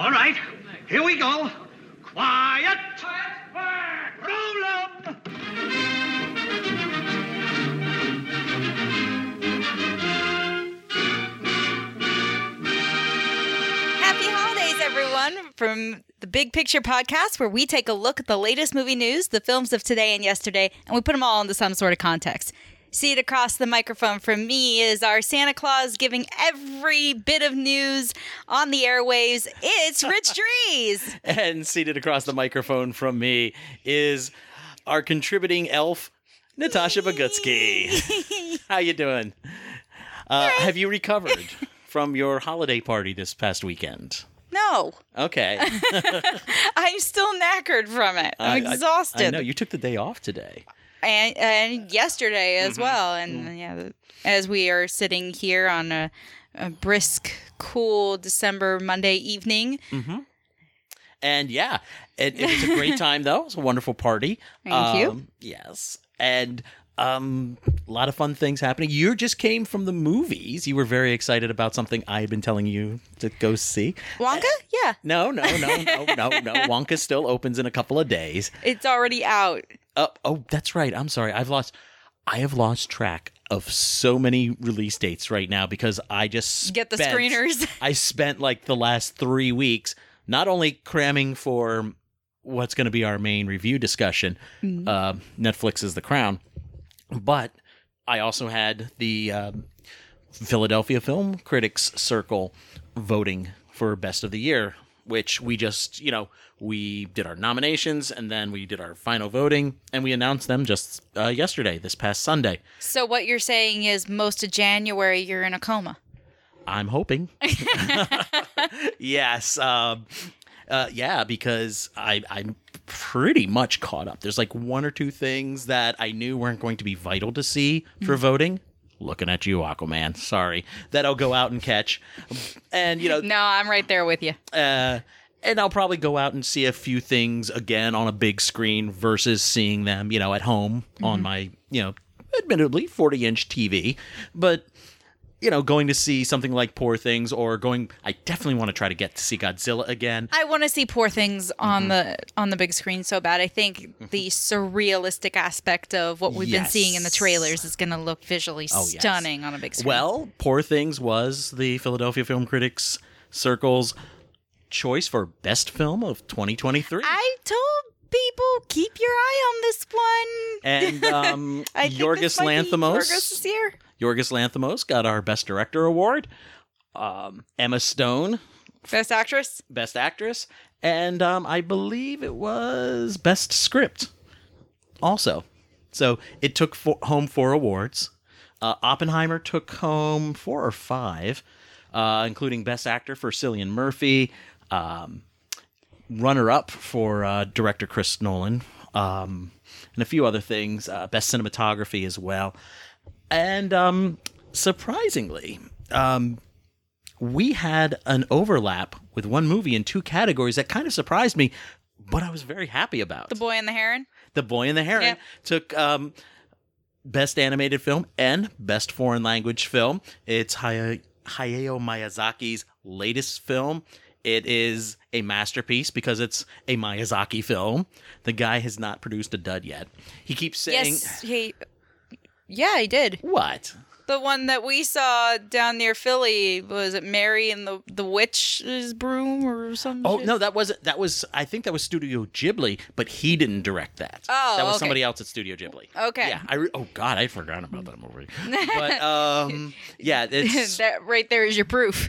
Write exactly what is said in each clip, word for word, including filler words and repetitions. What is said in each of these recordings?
All right, here we go. Quiet! Quiet! Roll up! Happy holidays, everyone, from the Big Picture Podcast, where we take a look at the latest movie news, the films of today and yesterday, and we put them all into some sort of context. Seated across the microphone from me is our Santa Claus giving every bit of news on the airwaves. It's Rich Drees. And seated across the microphone from me is our contributing elf, Natasha Bogutsky. How you doing? Uh, have you recovered from your holiday party this past weekend? No. Okay. I'm still knackered from it. I'm I, exhausted. I, I know. You took the day off today. And, and yesterday as mm-hmm. well. And mm. yeah, as we are sitting here on a, a brisk, cool December Monday evening. Mm-hmm. And yeah, it, it was a great time, though. It was a wonderful party. Thank um, you. Yes. And um, a lot of fun things happening. You just came from the movies. You were very excited about something I had been telling you to go see. Wonka? Yeah. No, no, no, no, no, no. Wonka still opens in a couple of days. It's already out. Uh, oh, that's right. I'm sorry. I've lost. I have lost track of so many release dates right now because I just spent, get the screeners. I spent like the last three weeks not only cramming for what's going to be our main review discussion, mm-hmm. uh, Netflix's The Crown, but I also had the um, Philadelphia Film Critics Circle voting for Best of the Year, which we just, you know, we did our nominations and then we did our final voting and we announced them just uh, yesterday, this past Sunday. So what you're saying is most of January you're in a coma. I'm hoping. Yes. Um, uh, yeah, because I, I'm pretty much caught up. There's like one or two things that I knew weren't going to be vital to see for mm-hmm. voting. Looking at you, Aquaman. Sorry. That I'll go out and catch. And, you know. No, I'm right there with you. Uh, and I'll probably go out and see a few things again on a big screen versus seeing them, you know, at home mm-hmm. on my, you know, admittedly forty inch T V. But, you know, going to see something like Poor Things or going, I definitely want to try to get to see Godzilla again. I want to see Poor Things on mm-hmm. the on the big screen so bad. I think mm-hmm. the surrealistic aspect of what we've yes. been seeing in the trailers is going to look visually oh, stunning yes. on a big screen. Well, Poor Things was the Philadelphia Film Critics Circle's choice for best film of twenty twenty-three. I told people, keep your eye on this one. And um, Yorgos Lanthimos. Yorgos is here. Yorgos Lanthimos got our Best Director Award. Um, Emma Stone. Best Actress. Best Actress. And um, I believe it was Best Script also. So it took for- home four awards. Uh, Oppenheimer took home four or five, uh, including Best Actor for Cillian Murphy, um, runner-up for uh, director Chris Nolan, um, and a few other things. Uh, Best Cinematography as well. And um, surprisingly, um, we had an overlap with one movie in two categories that kind of surprised me, but I was very happy about. The Boy and the Heron? The Boy and the Heron yeah. took um, Best Animated Film and Best Foreign Language Film. It's Hay- Hayao Miyazaki's latest film. It is a masterpiece because it's a Miyazaki film. The guy has not produced a dud yet. He keeps saying... Yes, he... Yeah, I did. What? The one that we saw down near Philly, was it Mary and the the Witch's Broom or something? Oh, shit? No, that wasn't. That was, I think that was Studio Ghibli, but he didn't direct that. Oh, that was okay. Somebody else at Studio Ghibli. Okay. Yeah. I re- oh, God, I forgot about that movie. But, um, yeah. It's... that right there is your proof.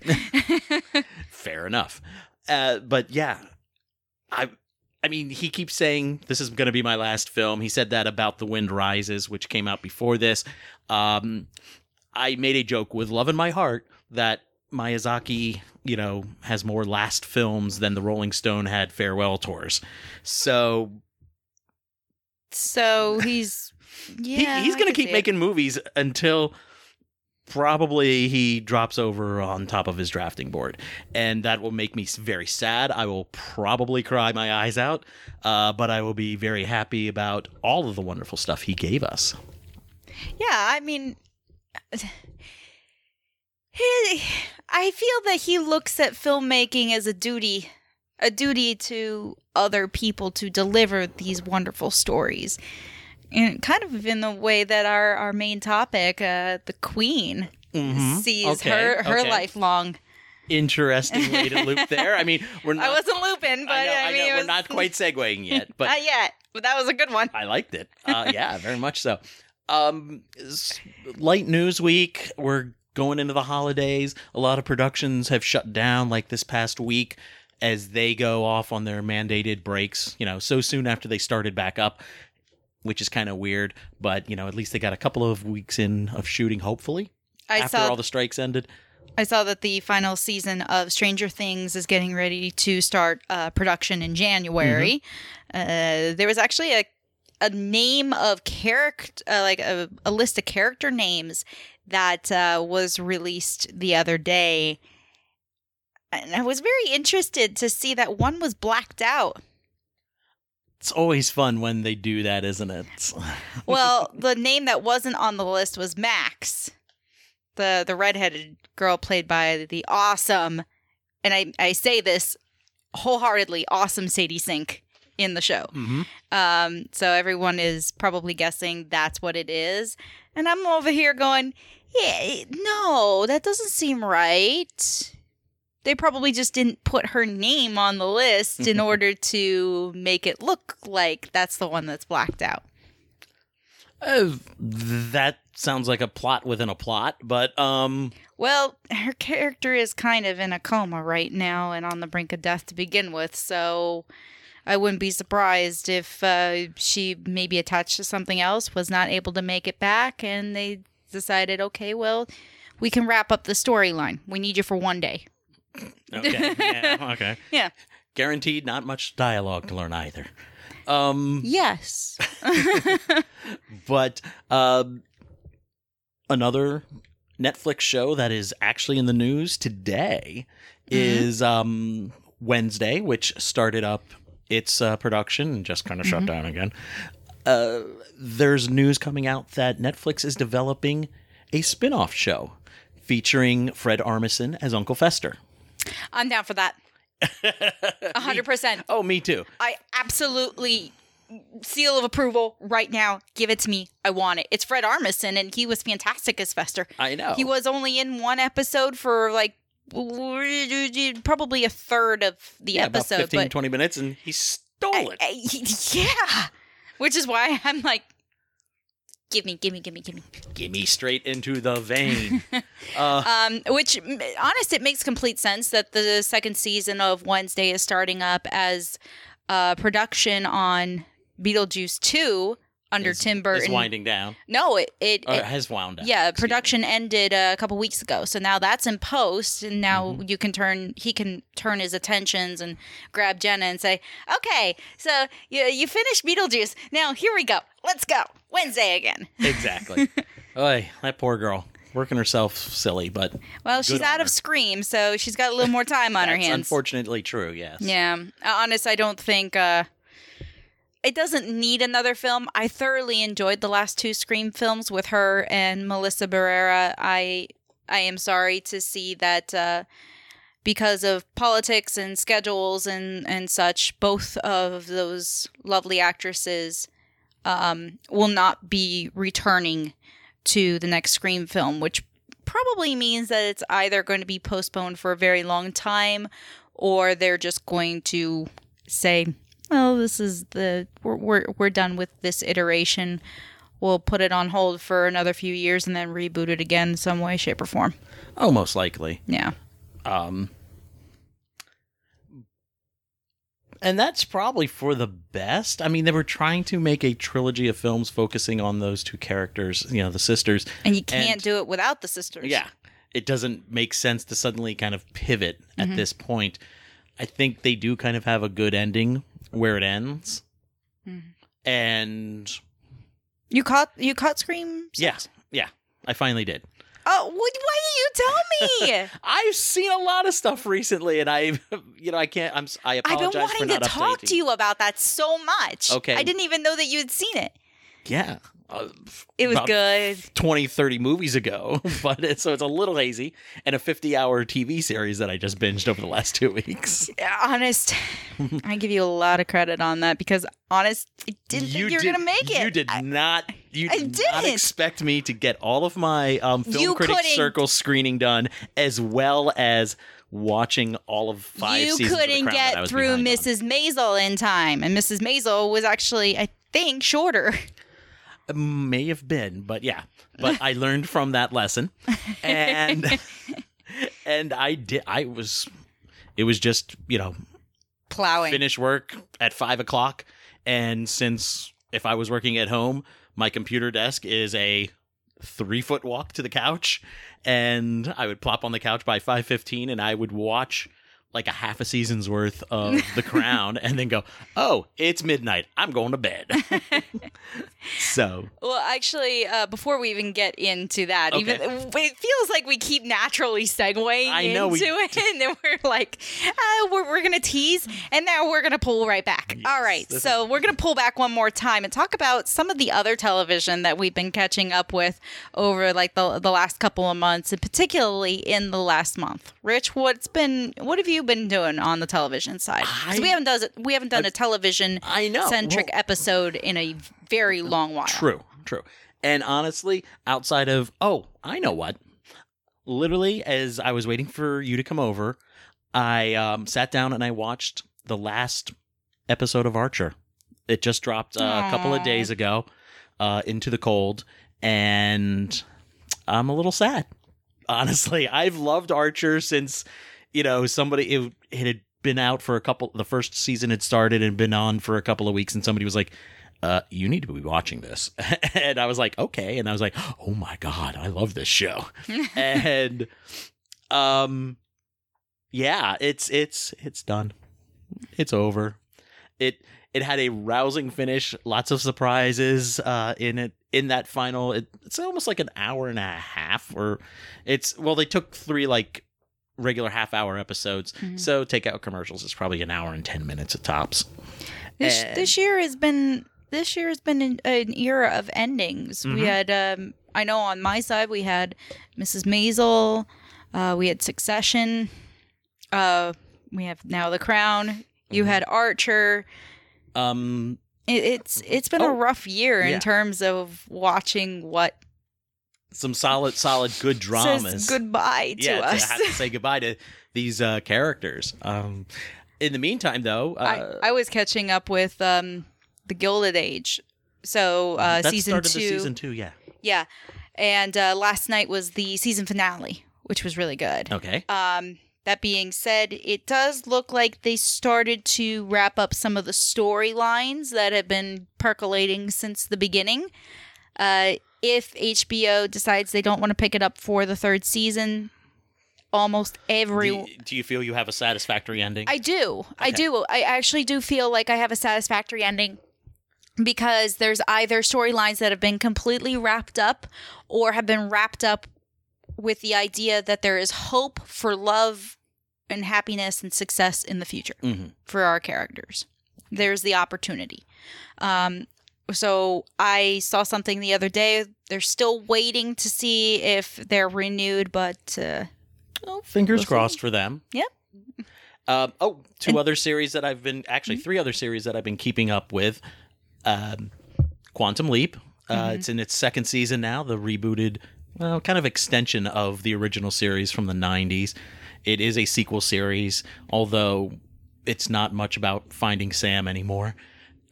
Fair enough. Uh, but, yeah, I... I mean, he keeps saying, this is going to be my last film. He said that about The Wind Rises, which came out before this. Um, I made a joke with love in my heart that Miyazaki, you know, has more last films than the Rolling Stone had farewell tours. So. So he's. Yeah, he, he's going to keep making it. movies until probably he drops over on top of his drafting board, and that will make me very sad. I will probably cry my eyes out, uh, but I will be very happy about all of the wonderful stuff he gave us. Yeah, I mean, he, I feel that he looks at filmmaking as a duty a duty to other people to deliver these wonderful stories. And kind of in the way that our, our main topic, uh, the Queen, mm-hmm. sees okay. her, her okay. lifelong... Interesting way to loop there. I mean, we're not... I wasn't looping, but I know, I mean, I know, was... we're not quite segueing yet. But not yet, but that was a good one. I liked it. Uh, yeah, very much so. Um, light news week. We're going into the holidays. A lot of productions have shut down, like this past week, as they go off on their mandated breaks, you know, so soon after they started back up, which is kind of weird. But, you know, at least they got a couple of weeks in of shooting, hopefully, I after saw... all the strikes ended. I saw that the final season of Stranger Things is getting ready to start uh, production in January. Mm-hmm. Uh, there was actually a a name of character, uh, like a, a list of character names that uh, was released the other day. And I was very interested to see that one was blacked out. It's always fun when they do that, isn't it? Well, the name that wasn't on the list was Max. The the redheaded girl played by the awesome, and I, I say this wholeheartedly, awesome Sadie Sink in the show. Mm-hmm. Um, so everyone is probably guessing that's what it is. And I'm over here going, yeah, no, that doesn't seem right. They probably just didn't put her name on the list in order to make it look like that's the one that's blacked out. Uh, that sounds like a plot within a plot, but, um... Well, her character is kind of in a coma right now and on the brink of death to begin with, so I wouldn't be surprised if uh, she maybe attached to something else, was not able to make it back, and they decided, okay, well, we can wrap up the storyline. We need you for one day. Okay, yeah, okay. Yeah. Guaranteed not much dialogue to learn either. Um, yes. But uh, another Netflix show that is actually in the news today mm-hmm. is um, Wednesday, which started up its uh, production and just kind of mm-hmm. shut down again. Uh, there's news coming out that Netflix is developing a spin-off show featuring Fred Armisen as Uncle Fester. I'm down for that. A hundred percent. Oh, me too. I absolutely seal of approval right now. Give it to me. I want it. It's Fred Armisen, and he was fantastic as Fester. I know. He was only in one episode for like probably a third of the yeah, episode, about fifteen, but twenty minutes, and he stole it. I, I, yeah, which is why I'm like, give me, give me, give me, give me, give me straight into the vein. Uh, um, which, honest, it makes complete sense that the second season of Wednesday is starting up as uh, production on Beetlejuice two under is, Tim Burton. It's winding down. No, it it, it has wound down. Yeah, production ended a couple weeks ago, so now that's in post, and now mm-hmm. you can turn he can turn his attentions and grab Jenna and say, "Okay, so you you finished Beetlejuice. Now here we go. Let's go." Wednesday again. Exactly. Oy, that poor girl. Working herself silly, but... Well, she's out her. of Scream, so she's got a little more time on her hands. That's unfortunately true, yes. Yeah. Honest, I don't think... Uh, it doesn't need another film. I thoroughly enjoyed the last two Scream films with her and Melissa Barrera. I, I am sorry to see that uh, because of politics and schedules and, and such, both of those lovely actresses... Um, will not be returning to the next Scream film, which probably means that it's either going to be postponed for a very long time, or they're just going to say, "Well, this is the we're we're, we're done with this iteration. We'll put it on hold for another few years and then reboot it again in some way, shape, or form." Oh, most likely. Yeah. Um. And that's probably for the best. I mean, they were trying to make a trilogy of films focusing on those two characters, you know, the sisters. And you can't and, do it without the sisters. Yeah. It doesn't make sense to suddenly kind of pivot at mm-hmm. this point. I think they do kind of have a good ending where it ends. Mm-hmm. And... You caught you caught Scream? Yeah. Yeah. I finally did. Oh, why didn't you tell me? I've seen a lot of stuff recently, and I, you know, I can't. I'm. I apologize. I've been wanting for not to talk updating. to you about that so much. Okay, I didn't even know that you had seen it. Yeah, Uh, it was good twenty, thirty movies ago, but it's, so it's a little hazy, and a fifty hour T V series that I just binged over the last two weeks. Honest, I give you a lot of credit on that because honest, I didn't you think you did, were going to make it. You did I, not. You I did not expect me to get all of my um, film you critic couldn't. circle screening done, as well as watching all of five you seasons. You couldn't of the Crown get through Missus Maisel in time, and Missus Maisel was actually, I think, shorter. May have been, but yeah, but I learned from that lesson, and and I did. I was, it was just, you know, plowing, finish work at five o'clock, and since if I was working at home, my computer desk is a three foot walk to the couch, and I would plop on the couch by five fifteen, and I would watch like a half a season's worth of The Crown and then go, oh, it's midnight. I'm going to bed. So. Well, actually, uh, before we even get into that, okay. even it feels like we keep naturally segueing I know into we... it. And then we're like, uh, we're, we're going to tease and now we're going to pull right back. Yes, all right. So is... we're going to pull back one more time and talk about some of the other television that we've been catching up with over like the, the last couple of months, and particularly in the last month. Rich, what's been, what have you been doing on the television side? I, we haven't done we haven't done I, a television I know. centric well, episode in a very long while. True, true. And honestly, outside of oh, I know what. Literally, as I was waiting for you to come over, I um, sat down and I watched the last episode of Archer. It just dropped uh, a couple of days ago uh, into the cold, and I'm a little sad. Honestly, I've loved Archer since. You know, somebody, it, it had been out for a couple, the first season had started and been on for a couple of weeks, and somebody was like, uh, you need to be watching this. And I was like, okay. And I was like, oh my God, I love this show. And, um, yeah, it's, it's, it's done. It's over. It, it had a rousing finish, lots of surprises, uh, in it. In that final, it, it's almost like an hour and a half, or it's, well, they took three, like, regular half hour episodes. Mm-hmm. So take out commercials. It's probably an hour and ten minutes at tops. This, and... this year has been, this year has been an, an era of endings. Mm-hmm. We had, um, I know on my side, we had Missus Maisel. Uh, we had Succession. Uh, we have now The Crown. You mm-hmm. had Archer. Um, it, it's, it's been oh, a rough year in yeah. terms of watching what, Some solid, solid, good dramas. Says goodbye to yeah, us. Yeah, have to say goodbye to these uh, characters. Um, in the meantime, though, uh, I, I was catching up with um, the Gilded Age. So uh, that season started two, the season two, yeah, yeah. And uh, last night was the season finale, which was really good. Okay. Um, that being said, it does look like they started to wrap up some of the storylines that have been percolating since the beginning. Uh. If H B O decides they don't want to pick it up for the third season, almost every... Do you, do you feel you have a satisfactory ending? I do. Okay. I do. I actually do feel like I have a satisfactory ending because there's either storylines that have been completely wrapped up or have been wrapped up with the idea that there is hope for love and happiness and success in the future mm-hmm. for our characters. There's the opportunity. Um So I saw something the other day. They're still waiting to see if they're renewed, but uh, oh, fingers we'll crossed see. for them. Yep. Um, oh, two and- other series that I've been actually mm-hmm. three other series that I've been keeping up with. Um, Quantum Leap. Uh, mm-hmm. It's in its second season now. The rebooted, well, kind of extension of the original series from the nineties. It is a sequel series, although it's not much about finding Sam anymore.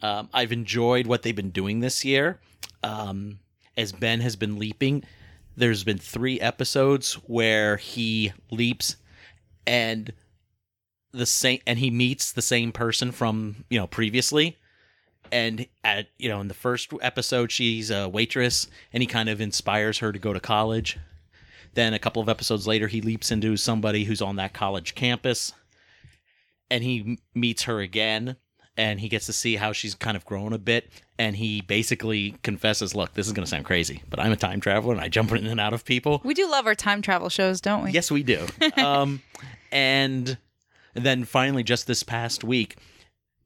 Um, I've enjoyed what they've been doing this year. Um, as Ben has been leaping, there's been three episodes where he leaps and the same, and he meets the same person from, you know, previously. And at, you know, in the first episode, she's a waitress and he kind of inspires her to go to college. Then a couple of episodes later, he leaps into somebody who's on that college campus and he meets her again. And he gets to see how she's kind of grown a bit. And he basically confesses, look, this is going to sound crazy, but I'm a time traveler and I jump in and out of people. We do love our time travel shows, don't we? Yes, we do. um, and then finally, just this past week,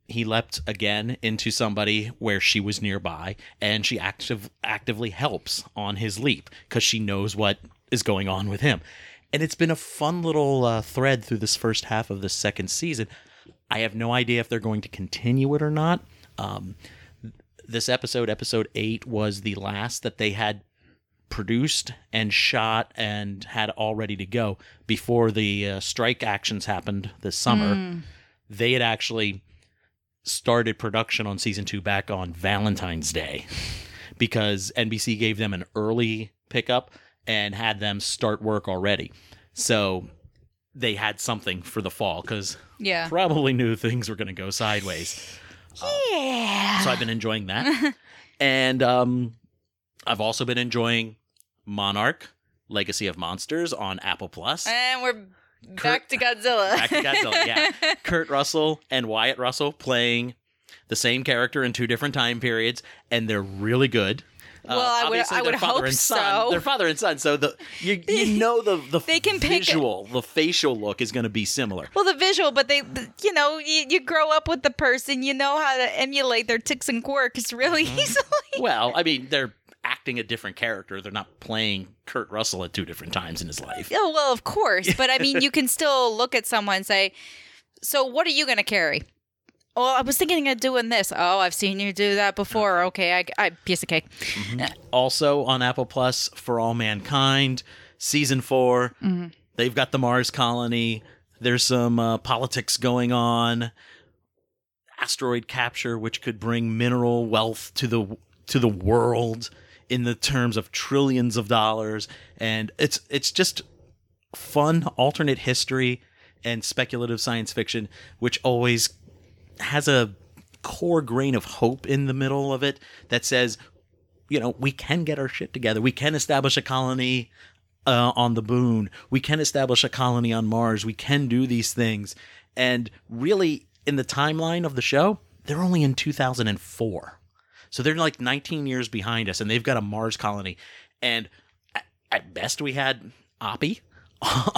he leapt again into somebody where she was nearby, and she active, actively helps on his leap because she knows what is going on with him. And it's been a fun little uh, thread through this first half of the second season. I have no idea if they're going to continue it or not. Um, this episode, episode eight, was the last that they had produced and shot and had all ready to go before the uh, strike actions happened this summer. Mm. They had actually started production on season two back on Valentine's Day because N B C gave them an early pickup and had them start work already. So they had something for the fall because yeah. probably knew things were going to go sideways. Yeah. Uh, so I've been enjoying that. And um, I've also been enjoying Monarch, Legacy of Monsters on Apple Plus. And we're Kurt, back to Godzilla. Back to Godzilla, yeah. Kurt Russell and Wyatt Russell playing the same character in two different time periods, and they're really good. Well, uh, I would, I would hope so. They're father and son, so the you, you know the the they can visual, pick the facial look is going to be similar. Well, the visual, but they, the, you know, you, you grow up with the person, you know how to emulate their tics and quirks really mm-hmm. easily. Well, I mean, they're acting a different character. They're not playing Kurt Russell at two different times in his life. Oh, well, of course, but I mean, you can still look at someone and say, "So, what are you going to carry?" Oh, I was thinking of doing this. Oh, I've seen you do that before. Okay, I, I piece of cake. Mm-hmm. Also on Apple Plus, For All Mankind, season four. Mm-hmm. They've got the Mars colony. There's some uh, politics going on. Asteroid capture, which could bring mineral wealth to the to the world in the terms of trillions of dollars, and it's it's just fun alternate history and speculative science fiction, which always has a core grain of hope in the middle of it that says, you know, we can get our shit together. We can establish a colony uh, on the moon. We can establish a colony on Mars. We can do these things. And really, in the timeline of the show, they're only in two thousand four. So they're like nineteen years behind us, and they've got a Mars colony. And at best, we had Oppie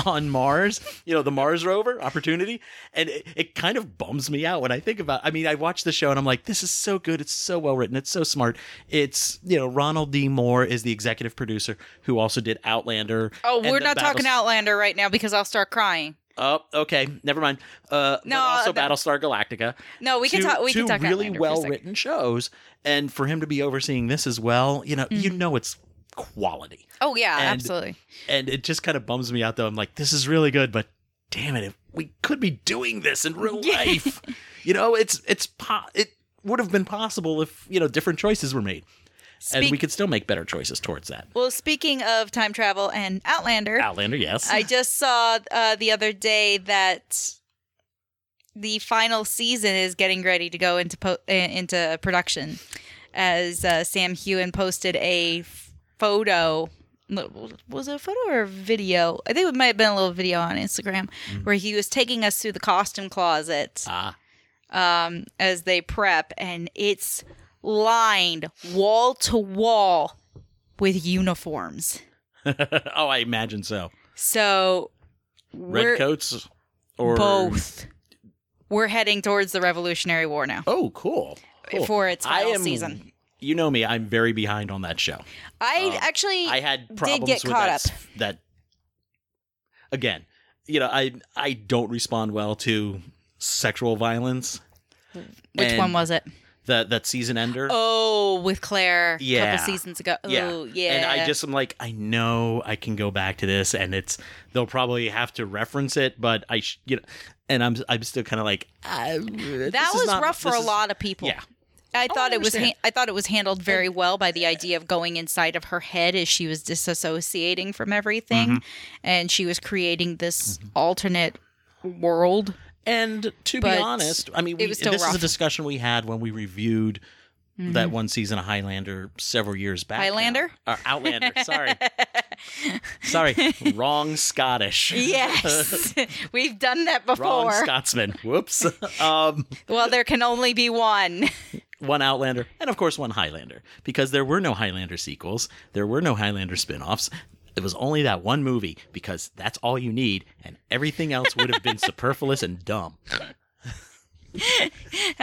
on Mars, you know, the Mars rover Opportunity. And it, it kind of bums me out when I think about it. I mean, I watch the show and I'm like, this is so good. It's so well written. It's so smart. It's, you know, Ronald D. Moore is the executive producer who also did Outlander. Oh, we're not Battle- talking Outlander right now because I'll start crying. Oh, okay. Never mind. Uh, no, but also that- Battlestar Galactica. No, we can two, talk. We can talk Outlander. Two really well written shows. And for him to be overseeing this as well, you know, mm-hmm. you know, it's quality. Oh yeah, and, absolutely. And it just kind of bums me out though. I'm like, this is really good, but damn it, if we could be doing this in real life. You know, it's it's po- it would have been possible if, you know, different choices were made. Speak- and we could still make better choices towards that. Well, speaking of time travel and Outlander. Outlander, yes. I just saw uh, the other day that the final season is getting ready to go into po- into production, as uh, Sam Heughan posted a photo. Was it a photo or a video? I think it might have been a little video on Instagram mm. where he was taking us through the costume closet ah. um, as they prep, and it's lined wall to wall with uniforms. Oh, I imagine so. So, red coats or both. We're heading towards the Revolutionary War now. Oh, cool! cool. For its final I am... season. You know me, I'm very behind on that show. I um, actually I had problems did get with caught that, up. that. Again, you know, I I don't respond well to sexual violence. Which and one was it? That that season ender. Oh, with Claire yeah. a couple seasons ago. Yeah. Ooh, yeah. And I just am like, I know I can go back to this, and it's they'll probably have to reference it, but I sh- you know, and I'm I'm still kind of like I, that was not, rough for a is, lot of people. Yeah. I thought oh, I it was. Ha- I thought it was handled very well by the idea of going inside of her head as she was disassociating from everything, mm-hmm. and she was creating this mm-hmm. alternate world. And to but be honest, I mean, we, this rough. is a discussion we had when we reviewed mm-hmm. that one season of Highlander several years back. Highlander, or Outlander. Sorry, sorry, wrong Scottish. Yes, we've done that before. Wrong Scotsman. Whoops. Um, well, there can only be one. One Outlander, and of course one Highlander, because there were no Highlander sequels. There were no Highlander spinoffs. It was only that one movie, because that's all you need, and everything else would have been superfluous and dumb.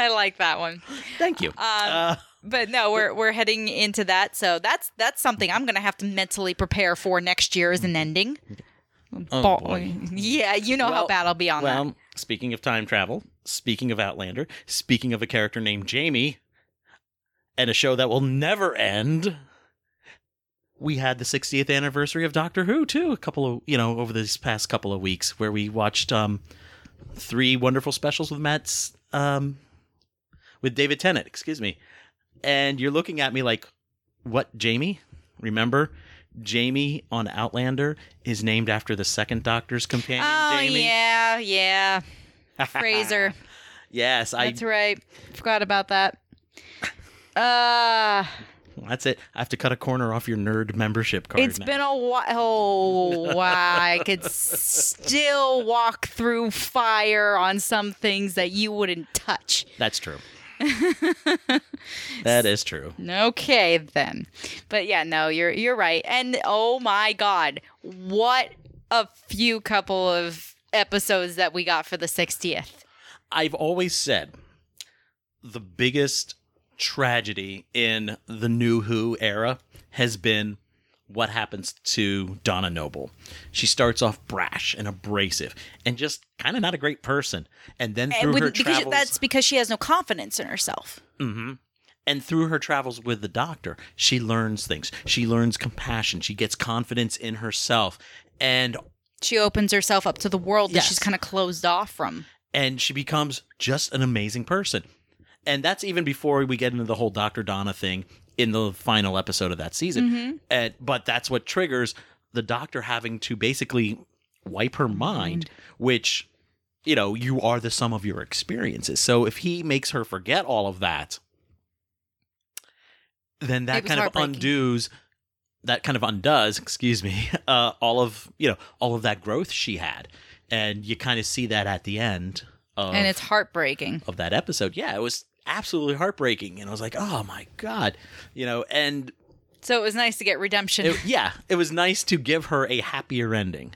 I like that one. Thank you. Um, uh, but no, we're we're heading into that, so that's that's something I'm going to have to mentally prepare for next year as an ending. Oh, Ball- boy. Yeah, you know well, how bad I'll be on well, that. Well, speaking of time travel, speaking of Outlander, speaking of a character named Jamie, and a show that will never end. We had the sixtieth anniversary of Doctor Who, too, a couple of, you know, over these past couple of weeks, where we watched um, three wonderful specials with Matt's, um, with David Tennant, excuse me. And you're looking at me like, what, Jamie? Remember, Jamie on Outlander is named after the second Doctor's companion, oh, Jamie. Oh, yeah, yeah. Fraser. Yes. I. That's right. Forgot about that. Uh... That's it. I have to cut a corner off your nerd membership card. It's now. been a while. Oh, wow. I could still walk through fire on some things that you wouldn't touch. That's true. That is true. Okay, then. But yeah, no, you're you're right. And oh my God, what a few couple of episodes that we got for the sixtieth. I've always said the biggest tragedy in the New Who era has been what happens to Donna Noble. She starts off brash and abrasive and just kind of not a great person. And then through and when, her travels... That's because she has no confidence in herself. Mm-hmm. And through her travels with the Doctor, she learns things. She learns compassion. She gets confidence in herself. And... she opens herself up to the world yes. that she's kind of closed off from. And she becomes just an amazing person. And that's even before we get into the whole Doctor Donna thing in the final episode of that season. Mm-hmm. And, but that's what triggers the Doctor having to basically wipe her mind, which, you know, you are the sum of your experiences. So if he makes her forget all of that, then that kind of undoes, that kind of undoes, excuse me, uh, all of, you know, all of that growth she had. And you kind of see that at the end. Of, and it's heartbreaking. Of that episode. Yeah, it was absolutely heartbreaking, and I was like, oh my God, you know. And so it was nice to get redemption. It, yeah, it was nice to give her a happier ending.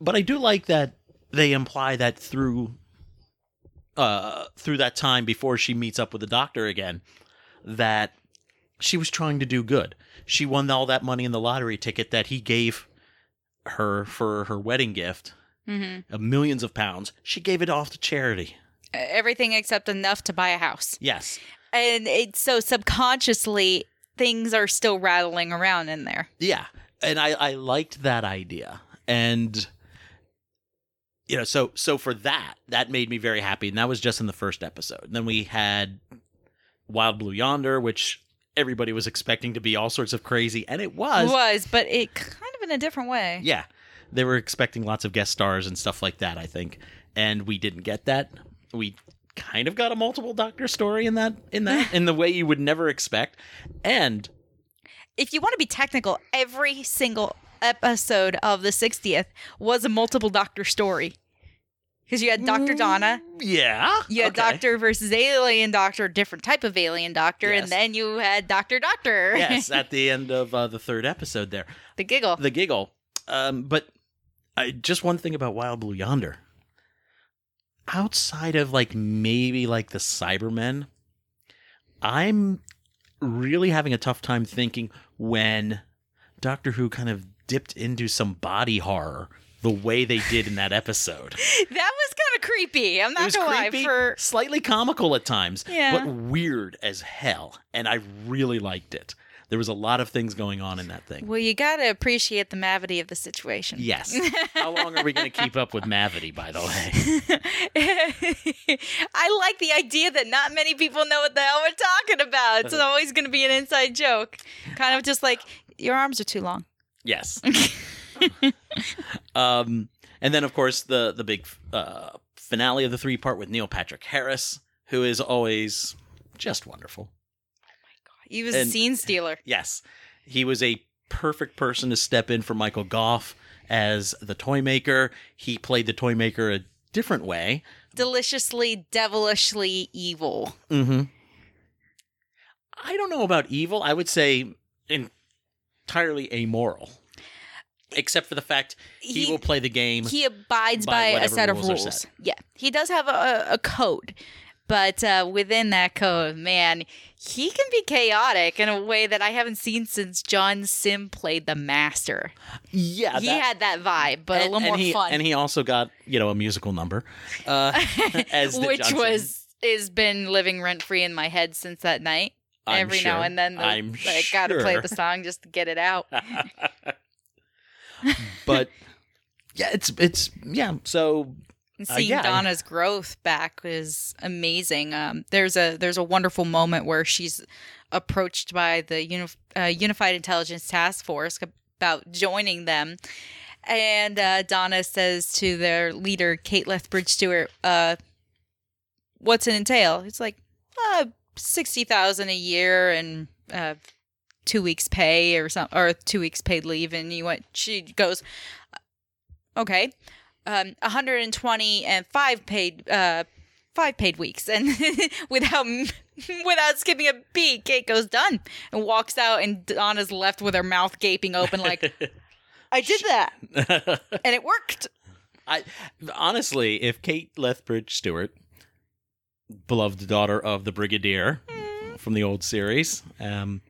But I do like that they imply that through uh through that time before she meets up with the Doctor again, that she was trying to do good. She won all that money in the lottery ticket that he gave her for her wedding gift, mm-hmm. of millions of pounds. She gave it off to charity. Everything except enough to buy a house. Yes. And it's so subconsciously, things are still rattling around in there. Yeah. And I, I liked that idea. And, you know, so so for that, that made me very happy. And that was just in the first episode. And then we had Wild Blue Yonder, which everybody was expecting to be all sorts of crazy. And it was. It was, but it kind of in a different way. Yeah. They were expecting lots of guest stars and stuff like that, I think. And we didn't get that. We kind of got a multiple Doctor story in that, in that, in the way you would never expect. And if you want to be technical, every single episode of the sixtieth was a multiple Doctor story. Because you had Doctor Donna. Yeah. You had okay. Doctor versus Alien Doctor, different type of Alien Doctor. Yes. And then you had Doctor Doctor. Yes, at the end of uh, the third episode there. The giggle. The giggle. Um, but I, just one thing about Wild Blue Yonder. Outside of, like, maybe, like, the Cybermen, I'm really having a tough time thinking when Doctor Who kind of dipped into some body horror the way they did in that episode. That was kind of creepy. I'm not going to lie. For... slightly comical at times, yeah. But weird as hell. And I really liked it. There was a lot of things going on in that thing. Well, you got to appreciate the mavity of the situation. Yes. How long are we going to keep up with mavity, by the way? I like the idea that not many people know what the hell we're talking about. It's always going to be an inside joke. Kind of just like, your arms are too long. Yes. um, and then, of course, the, the big uh, finale of the three-part with Neil Patrick Harris, who is always just wonderful. He was and, a scene stealer. Yes. He was a perfect person to step in for Michael Goff as the Toymaker. He played the Toymaker a different way. Deliciously, devilishly evil. Mm-hmm. I don't know about evil. I would say entirely amoral. Except for the fact he, he will play the game. He abides by, by a set of rules. rules. Yeah. He does have a, a code. But uh, within that code, man, he can be chaotic in a way that I haven't seen since John Sim played the Master. Yeah. He that, had that vibe, but and, a little more he, fun. And he also got, you know, a musical number. Uh, as Which Johnson. was, has been living rent-free in my head since that night. I'm Every sure. now and then, I like, sure. gotta play the song just to get it out. But, yeah, it's, it's yeah, so... And seeing uh, yeah. Donna's growth back is amazing. Um, there's a there's a wonderful moment where she's approached by the uni- uh, Unified Intelligence Task Force about joining them, and uh, Donna says to their leader, Kate Lethbridge Stewart, uh, "What's it entail?" It's like uh, sixty thousand a year and uh, two weeks pay or some or two weeks paid leave. And you went. She goes, "Okay." Um, one hundred twenty and five paid, uh, five paid weeks, and without without skipping a beat, Kate goes done and walks out, and Donna's left with her mouth gaping open, like I did that, and it worked. I honestly, if Kate Lethbridge Stewart, beloved daughter of the Brigadier mm. from the old series, um,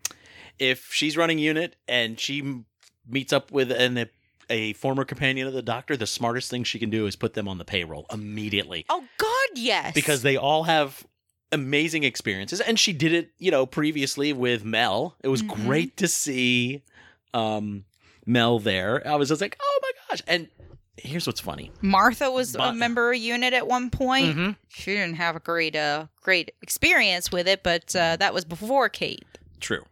if she's running UNIT and she meets up with an a former companion of the Doctor, the smartest thing she can do is put them on the payroll immediately. Oh, God, yes. Because they all have amazing experiences. And she did it, you know, previously with Mel. It was mm-hmm. great to see um, Mel there. I was just like, oh, my gosh. And here's what's funny. Martha was but, a member of UNIT at one point. Mm-hmm. She didn't have a great, uh, great experience with it, but uh, that was before Kate. True.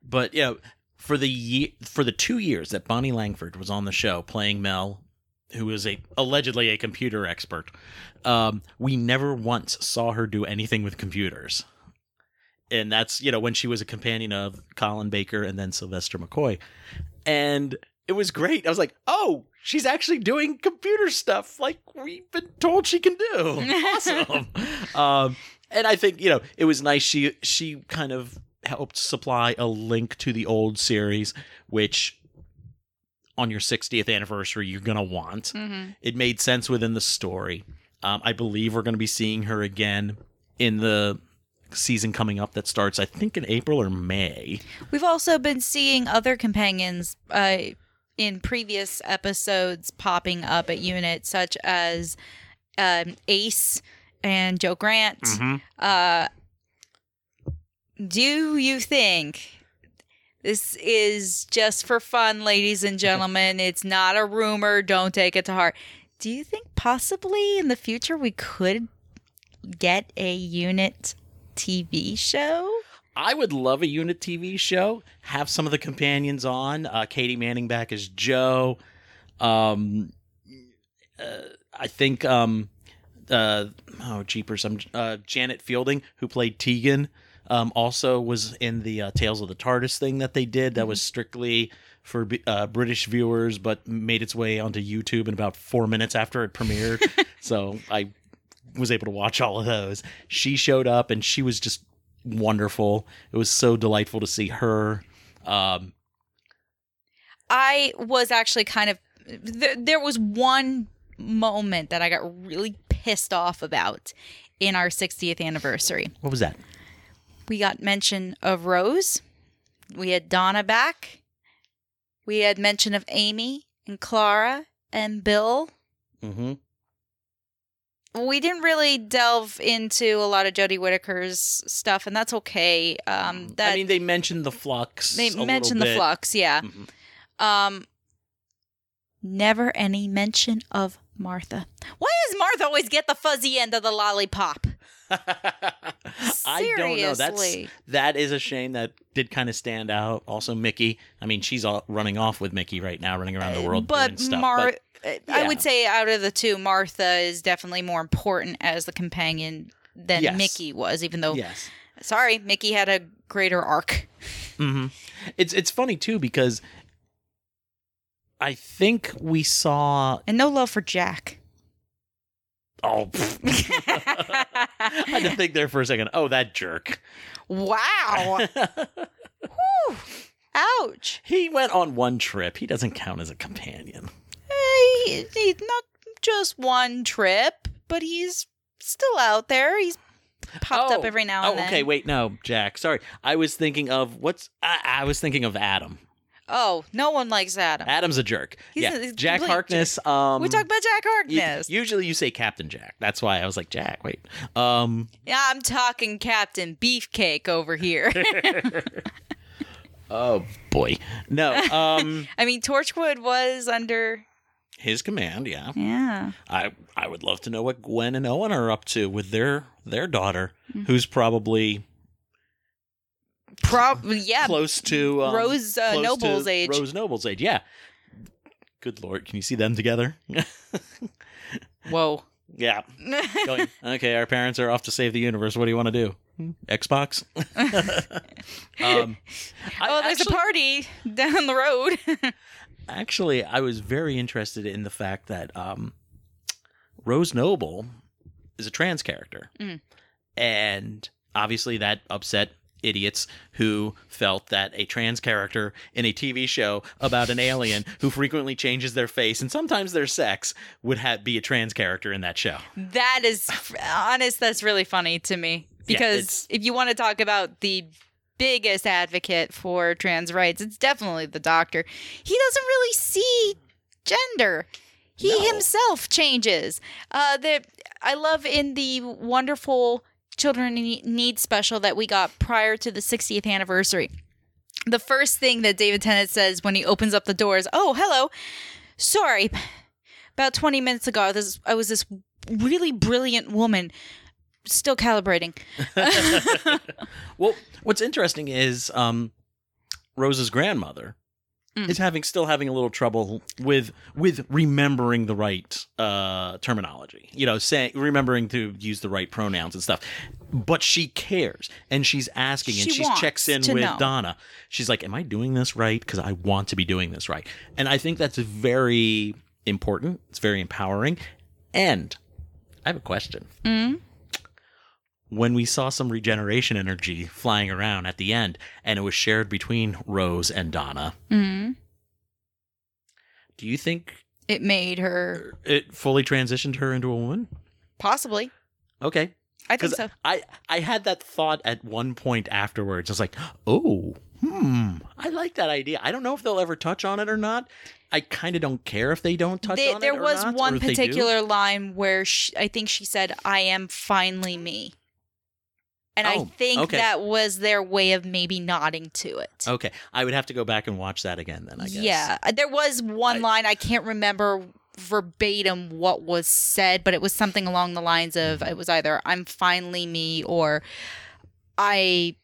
But, yeah. For the ye- for the two years that Bonnie Langford was on the show playing Mel, who is a allegedly a computer expert, um, we never once saw her do anything with computers. And that's, you know, when she was a companion of Colin Baker and then Sylvester McCoy. And it was great. I was like, oh, she's actually doing computer stuff like we've been told she can do. Awesome. um, and I think, you know, it was nice. She she kind of... helped supply a link to the old series, which on your sixtieth anniversary you're gonna want. Mm-hmm. It made sense within the story. Um, I believe we're gonna be seeing her again in the season coming up that starts, I think, in April or May. We've also been seeing other companions uh, in previous episodes popping up at UNIT, such as um, Ace and Joe Grant. Mm-hmm. Uh, Do you think this is just for fun, ladies and gentlemen? It's not a rumor. Don't take it to heart. Do you think possibly in the future we could get a UNIT T V show? I would love a UNIT T V show. Have some of the companions on. Uh, Katie Manning back as Joe. Um, uh, I think, um, uh, oh, jeepers, I'm, uh, Janet Fielding, who played Tegan. Um, also was in the uh, Tales of the TARDIS thing that they did that was strictly for uh, British viewers, but made its way onto YouTube in about four minutes after it premiered. So I was able to watch all of those. She showed up and she was just wonderful. It was so delightful to see her. Um, I was actually kind of th- – there was one moment that I got really pissed off about in our sixtieth anniversary. What was that? We got mention of Rose. We had Donna back. We had mention of Amy and Clara and Bill. Mm-hmm. We didn't really delve into a lot of Jodie Whittaker's stuff, and that's okay. Um, that, I mean, they mentioned the Flux. They a mentioned the bit. Flux, yeah. Mm-hmm. Um, never any mention of Martha. Why does Martha always get the fuzzy end of the lollipop? I don't know. That's that is a shame. That did kind of stand out. Also, Mickey. I mean, she's all running off with Mickey right now, running around the world uh, doing stuff. Mar- but yeah. I would say out of the two, Martha is definitely more important as the companion than yes. Mickey was. Even though, yes. sorry, Mickey had a greater arc. Mm-hmm. It's it's funny too because I think we saw and no love for Jack. Oh, I had to think there for a second. Oh, that jerk. Wow. Whew. Ouch. He went on one trip. He doesn't count as a companion. Hey, he's not just one trip, but he's still out there. He's popped oh. up every now and oh, then. Okay, wait, no, Jack. Sorry, I was thinking of what's. I, I was thinking of Adam. Oh, no one likes Adam. Adam's a jerk. He's yeah, a, he's Jack Harkness. Jerk. Um, we talk about Jack Harkness. You, usually, you say Captain Jack. That's why I was like, Jack. Wait. Um, yeah, I'm talking Captain Beefcake over here. Oh boy, no. Um, I mean, Torchwood was under his command. Yeah, yeah. I I would love to know what Gwen and Owen are up to with their their daughter, mm-hmm. who's probably. Probably, yeah. Close to um, Rose uh, close Noble's to age. Rose Noble's age, yeah. Good Lord, can you see them together? Whoa. Yeah. Going, okay, our parents are off to save the universe. What do you want to do? Xbox? um, I, oh, there's actually, a party down the road. Actually, I was very interested in the fact that um, Rose Noble is a trans character. Mm. And obviously that upset idiots who felt that a trans character in a T V show about an alien who frequently changes their face and sometimes their sex would ha- be a trans character in that show. That is honest. That's really funny to me because yeah, if you want to talk about the biggest advocate for trans rights, it's definitely the Doctor. He doesn't really see gender. He no. himself changes. Uh, the I love in the wonderful Children Need special that we got prior to the sixtieth anniversary. The first thing that David Tennant says when he opens up the door is, "Oh, hello. Sorry. About twenty minutes ago, this, I was this really brilliant woman still calibrating." Well, what's interesting is um, Rose's grandmother mm. is having still having a little trouble with with remembering the right uh, terminology. You know, saying remembering to use the right pronouns and stuff. But she cares, and she's asking, and she, she checks in with know. Donna. She's like, "Am I doing this right? Because I want to be doing this right." And I think that's very important. It's very empowering. And I have a question. Mm-hmm. When we saw some regeneration energy flying around at the end, and it was shared between Rose and Donna, mm-hmm. do you think it made her? It fully transitioned her into a woman? Possibly. Okay. I think so. I, I had that thought at one point afterwards. I was like, oh, hmm, I like that idea. I don't know if they'll ever touch on it or not. I kind of don't care if they don't touch they, on it or not. There was one particular line where she, I think she said, "I am finally me." And oh, I think okay. that was their way of maybe nodding to it. Okay. I would have to go back and watch that again then, I guess. Yeah. There was one I, line I can't remember verbatim what was said, but it was something along the lines of it was either "I'm finally me" or I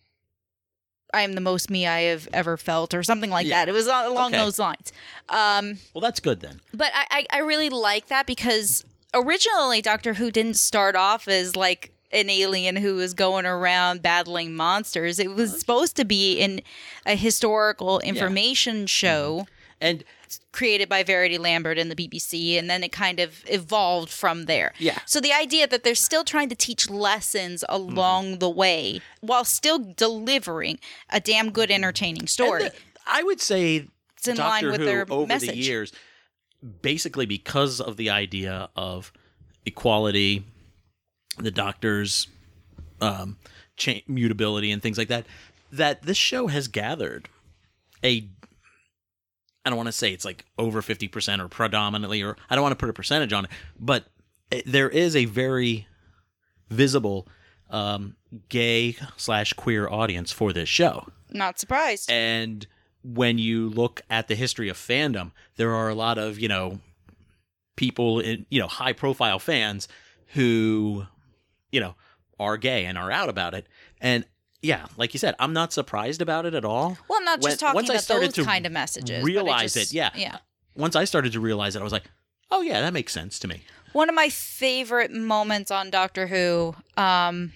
I am the most me I have ever felt or something like yeah. that. It was along okay. those lines. Um, well, that's good then. But I, I, I really like that because originally Doctor Who didn't start off as like an alien who was going around battling monsters. It was supposed to be in a historical information yeah. show. Mm-hmm. And created by Verity Lambert in the B B C, and then it kind of evolved from there. Yeah. So the idea that they're still trying to teach lessons along mm-hmm. the way while still delivering a damn good entertaining story. The, I would say it's in Doctor line with Who, their over message. The years, basically because of the idea of equality, the Doctor's um, cha- mutability and things like that, that this show has gathered a I don't want to say it's like over fifty percent or predominantly, or I don't want to put a percentage on it, but there is a very visible um, gay slash queer audience for this show. Not surprised. And when you look at the history of fandom, there are a lot of, you know, people in, you know, high profile fans who, you know, are gay and are out about it. And yeah, like you said, I'm not surprised about it at all. Well, I'm not just when, talking about those to kind of messages. Realize just, it, yeah. yeah. Once I started to realize it, I was like, oh, yeah, that makes sense to me. One of my favorite moments on Doctor Who, um,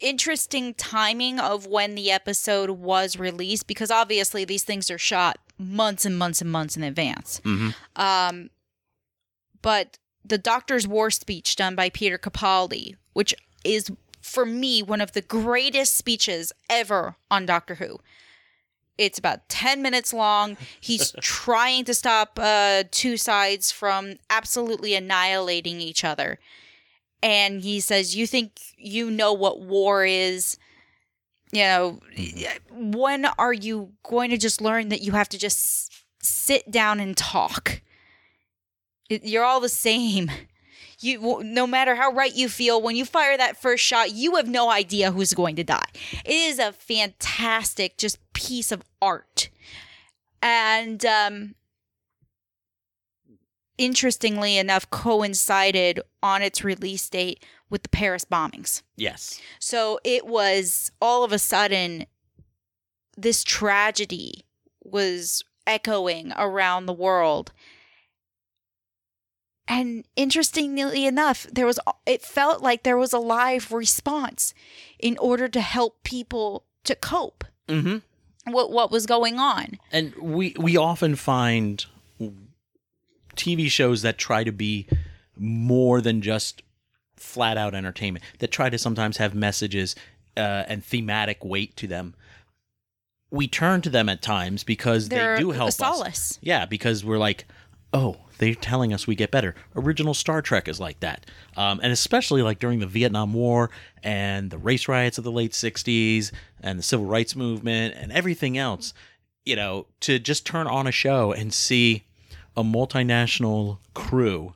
interesting timing of when the episode was released, because obviously these things are shot months and months and months in advance. Mm-hmm. Um, but the Doctor's War speech done by Peter Capaldi, which is for me, one of the greatest speeches ever on Doctor Who. It's about ten minutes long. He's trying to stop uh, two sides from absolutely annihilating each other. And he says, you think you know what war is? You know, when are you going to just learn that you have to just sit down and talk? You're all the same. You, no matter how right you feel, when you fire that first shot, you have no idea who's going to die. It is a fantastic just piece of art. And um, interestingly enough, coincided on its release date with the Paris bombings. Yes. So it was all of a sudden this tragedy was echoing around the world. And interestingly enough, there was it felt like there was a live response in order to help people to cope mm-hmm. what what was going on. And we we often find T V shows that try to be more than just flat out entertainment, that try to sometimes have messages uh, and thematic weight to them. We turn to them at times because They're they do help a solace. Us. Yeah, because we're like, oh, they're telling us we get better. Original Star Trek is like that. Um, and especially like during the Vietnam War and the race riots of the late sixties and the civil rights movement and everything else, you know, to just turn on a show and see a multinational crew,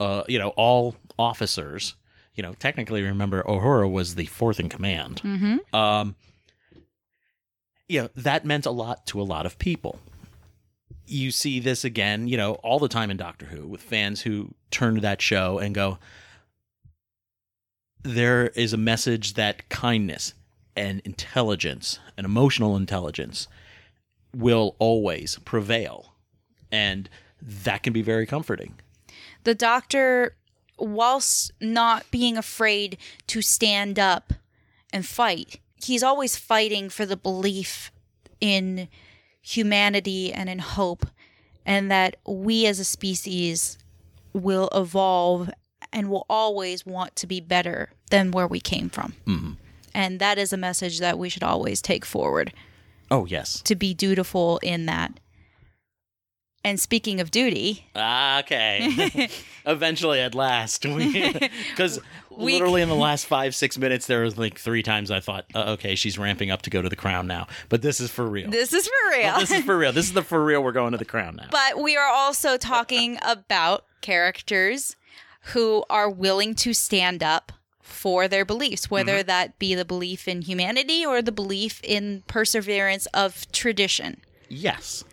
uh, you know, all officers, you know, technically remember O'Hara was the fourth in command. Mm-hmm. Um, you know, that meant a lot to a lot of people. You see this again, you know, all the time in Doctor Who with fans who turn to that show and go, there is a message that kindness and intelligence and emotional intelligence will always prevail. And that can be very comforting. The Doctor, whilst not being afraid to stand up and fight, he's always fighting for the belief in humanity and in hope, and that we as a species will evolve and will always want to be better than where we came from. Mm-hmm. And that is a message that we should always take forward. Oh, yes. To be dutiful in that. And speaking of duty... Ah, okay. Eventually, at last. Because literally in the last five, six minutes, there was like three times I thought, uh, okay, she's ramping up to go to the Crown now. But this is for real. This is for real. But this is for real. This is the for real we're going to the Crown now. But we are also talking about characters who are willing to stand up for their beliefs, whether mm-hmm. that be the belief in humanity or the belief in perseverance of tradition. Yes.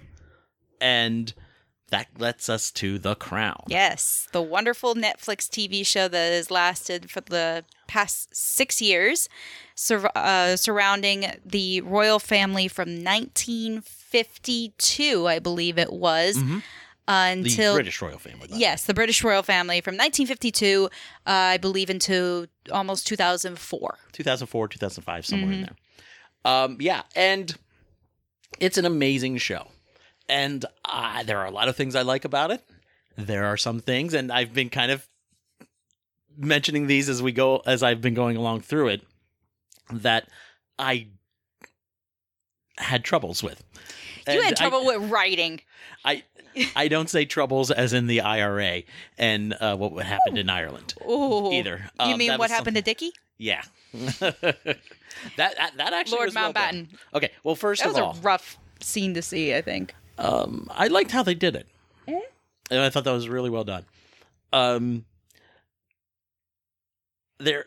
And... that lets us to The Crown. Yes, the wonderful Netflix T V show that has lasted for the past six years, sur- uh, surrounding the royal family from nineteen fifty-two, I believe it was. Mm-hmm. Uh, until, the British royal family. Yes, the British royal family from nineteen fifty-two, uh, I believe, into almost two thousand four. two thousand four, two thousand five, somewhere mm-hmm. in there. Um, yeah, and it's an amazing show. And uh, there are a lot of things I like about it. There are some things, and I've been kind of mentioning these as we go, as I've been going along through it, that I had troubles with. You and had trouble I, with writing. I I don't say troubles as in the I R A and uh, what happened Ooh. in Ireland Ooh. either. Um, you mean what happened to Dickie? Yeah. that, that that actually Lord was Mountbatten. Well okay, well first that of all. That was a rough scene to see, I think. Um, I liked how they did it. Mm-hmm. And I thought that was really well done. Um, there,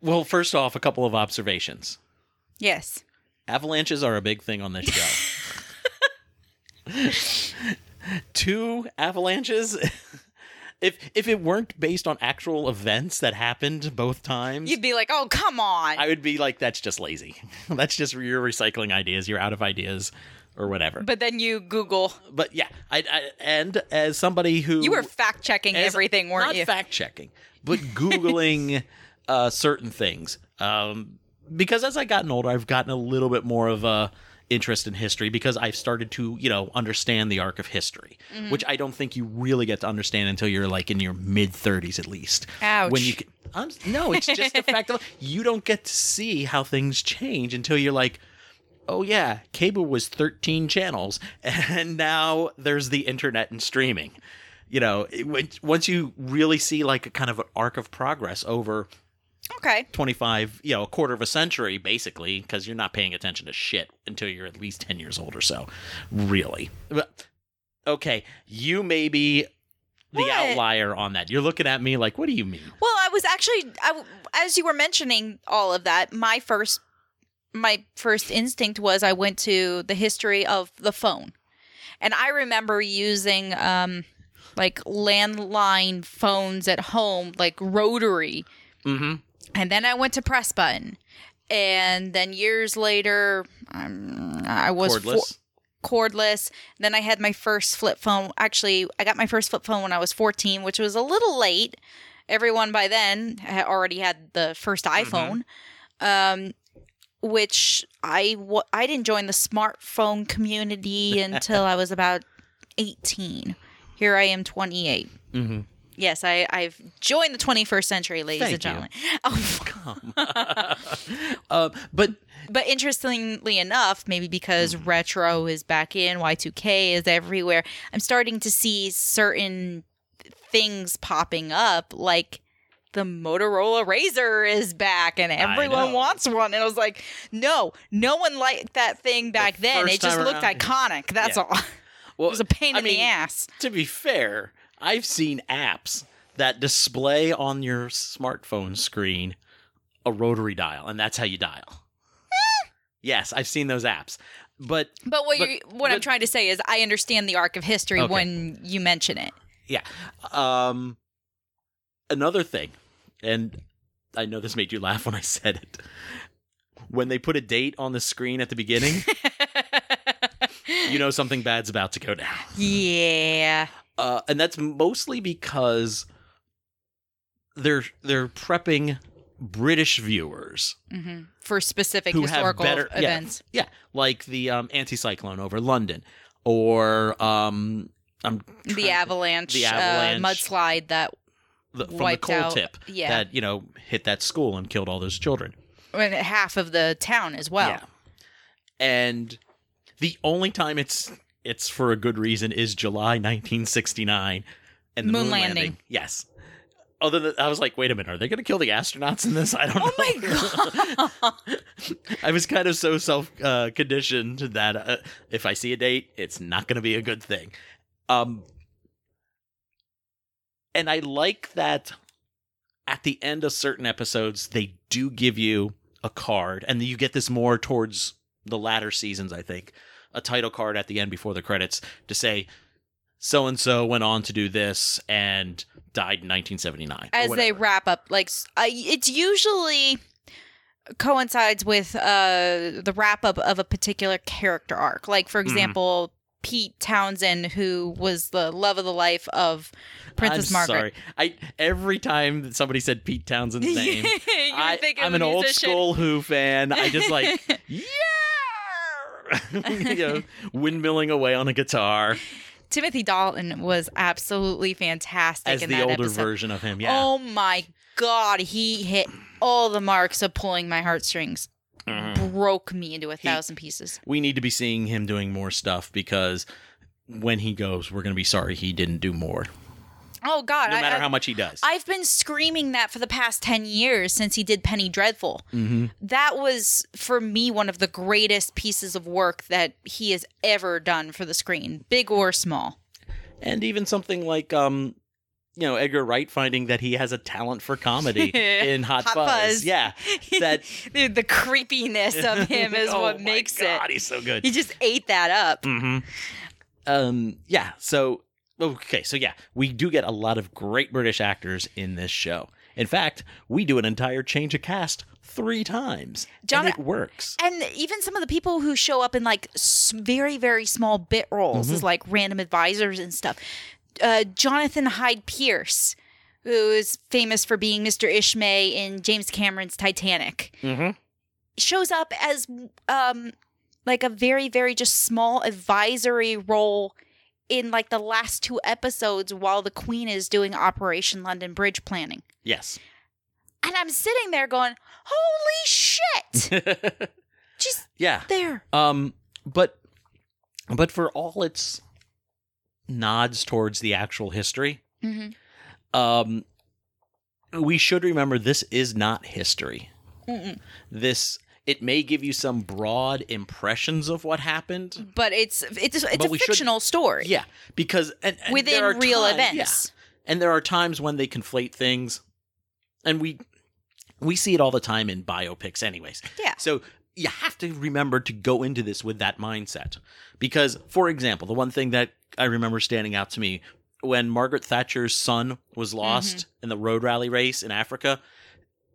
well, first off, a couple of observations. Yes. Avalanches are a big thing on this show. Two avalanches. If if it weren't based on actual events that happened both times... You'd be like, oh, come on. I would be like, that's just lazy. That's just you're recycling ideas. You're out of ideas. Or whatever. But then you Google. But yeah, I, I and as somebody who you were fact checking everything, weren't not you? Not fact checking, but Googling uh, certain things. Um, because as I've gotten older, I've gotten a little bit more of a interest in history because I've started to, you know, understand the arc of history, mm-hmm. which I don't think you really get to understand until you're like in your mid thirties at least. Ouch. When you I'm, no, it's just the fact that you don't get to see how things change until you're like, oh, yeah, cable was thirteen channels, and now there's the internet and streaming. you know, it, once you really see like a kind of an arc of progress over okay twenty-five, you know, a quarter of a century, basically, because you're not paying attention to shit until you're at least ten years old or so, really. But, okay, you may be the what? outlier on that. You're looking at me like, what do you mean? Well, I was actually, I, as you were mentioning all of that, my first my first instinct was I went to the history of the phone. And I remember using um, like landline phones at home, like rotary. Mm-hmm. And then I went to press button. And then years later, um, I was cordless. For- cordless. Then I had my first flip phone. Actually, I got my first flip phone when I was fourteen, which was a little late. Everyone by then had already had the first iPhone, mm-hmm. um, which I, w- I didn't join the smartphone community until I was about eighteen. Here I am, twenty-eight. Mm-hmm. Yes, I, I've joined the twenty-first century, ladies Thank and gentlemen. You. Oh, come on. uh, but but interestingly enough, maybe because mm-hmm. retro is back in, Y two K is everywhere, I'm starting to see certain things popping up, like the Motorola Razor is back, and everyone wants one. And I was like, no, no one liked that thing back the then. It just looked around. iconic. That's yeah. all. Well, it was a pain I in mean, the ass. To be fair, I've seen apps that display on your smartphone screen a rotary dial, and that's how you dial. Yes, I've seen those apps. But but what, but, you're, what but, I'm trying to say is I understand the arc of history okay. when you mention it. Yeah. Um, another thing, and I know this made you laugh when I said it, when they put a date on the screen at the beginning, you know something bad's about to go down. Yeah. Uh, and that's mostly because they're they're prepping British viewers mm-hmm. for specific historical better, events. Yeah, yeah, like the um, anti-cyclone over London, or um, I'm trying, the avalanche, the avalanche uh, mudslide that the, from wiped the coal out, tip yeah. that you know hit that school and killed all those children, and half of the town as well. Yeah. And the only time it's. It's for a good reason, is July nineteen sixty-nine and the moon, moon landing. landing. Yes. Other than, I was like, wait a minute, are they going to kill the astronauts in this? I don't oh know. Oh my God. I was kind of so self-conditioned uh, that uh, if I see a date, it's not going to be a good thing. Um, and I like that at the end of certain episodes, they do give you a card, and you get this more towards the latter seasons, I think. A title card at the end before the credits to say so-and-so went on to do this and died in nineteen seventy-nine. As they wrap up, like uh, it's usually coincides with uh, the wrap-up of a particular character arc. Like, for example, mm. Pete Townsend, who was the love of the life of Princess I'm Margaret. I'm sorry. I, every time that somebody said Pete Townsend's name, I, I'm an old school Who fan. I just like, yeah! you know, windmilling away on a guitar. Timothy Dalton was absolutely fantastic as in the that older episode. Version of him. Yeah. Oh my God, he hit all the marks of pulling my heartstrings. Mm-hmm. Broke me into a he, thousand pieces. We need to be seeing him doing more stuff because when he goes, we're going to be sorry he didn't do more. Oh God! No matter I, I, how much he does, I've been screaming that for the past ten years since he did Penny Dreadful. Mm-hmm. That was for me one of the greatest pieces of work that he has ever done for the screen, big or small. And even something like, um, you know, Edgar Wright finding that he has a talent for comedy in Hot, Hot Fuzz. Fuzz. Yeah, that Dude, the creepiness of him is oh what makes God, it. Oh God, he's so good. He just ate that up. Mm-hmm. Um, yeah, so. Okay, so yeah, we do get a lot of great British actors in this show. In fact, we do an entire change of cast three times, John, and it works. And even some of the people who show up in like very, very small bit roles mm-hmm. as like random advisors and stuff. Uh, Jonathan Hyde Pierce, who is famous for being Mister Ishmay in James Cameron's Titanic, mm-hmm. shows up as um, like a very, very just small advisory role in like the last two episodes while the Queen is doing Operation London Bridge planning. Yes. And I'm sitting there going, holy shit. Just yeah. there. Um, but but for all its nods towards the actual history. Mm-hmm. Um, we should remember this is not history. Mm-mm. This it may give you some broad impressions of what happened, but it's it's it's but a fictional should, story. Yeah, because and, and within there are real times, events, yeah, and there are times when they conflate things, and we we see it all the time in biopics, anyways. Yeah, so. You have to remember to go into this with that mindset. Because, for example, the one thing that I remember standing out to me, when Margaret Thatcher's son was lost mm-hmm. in the road rally race in Africa,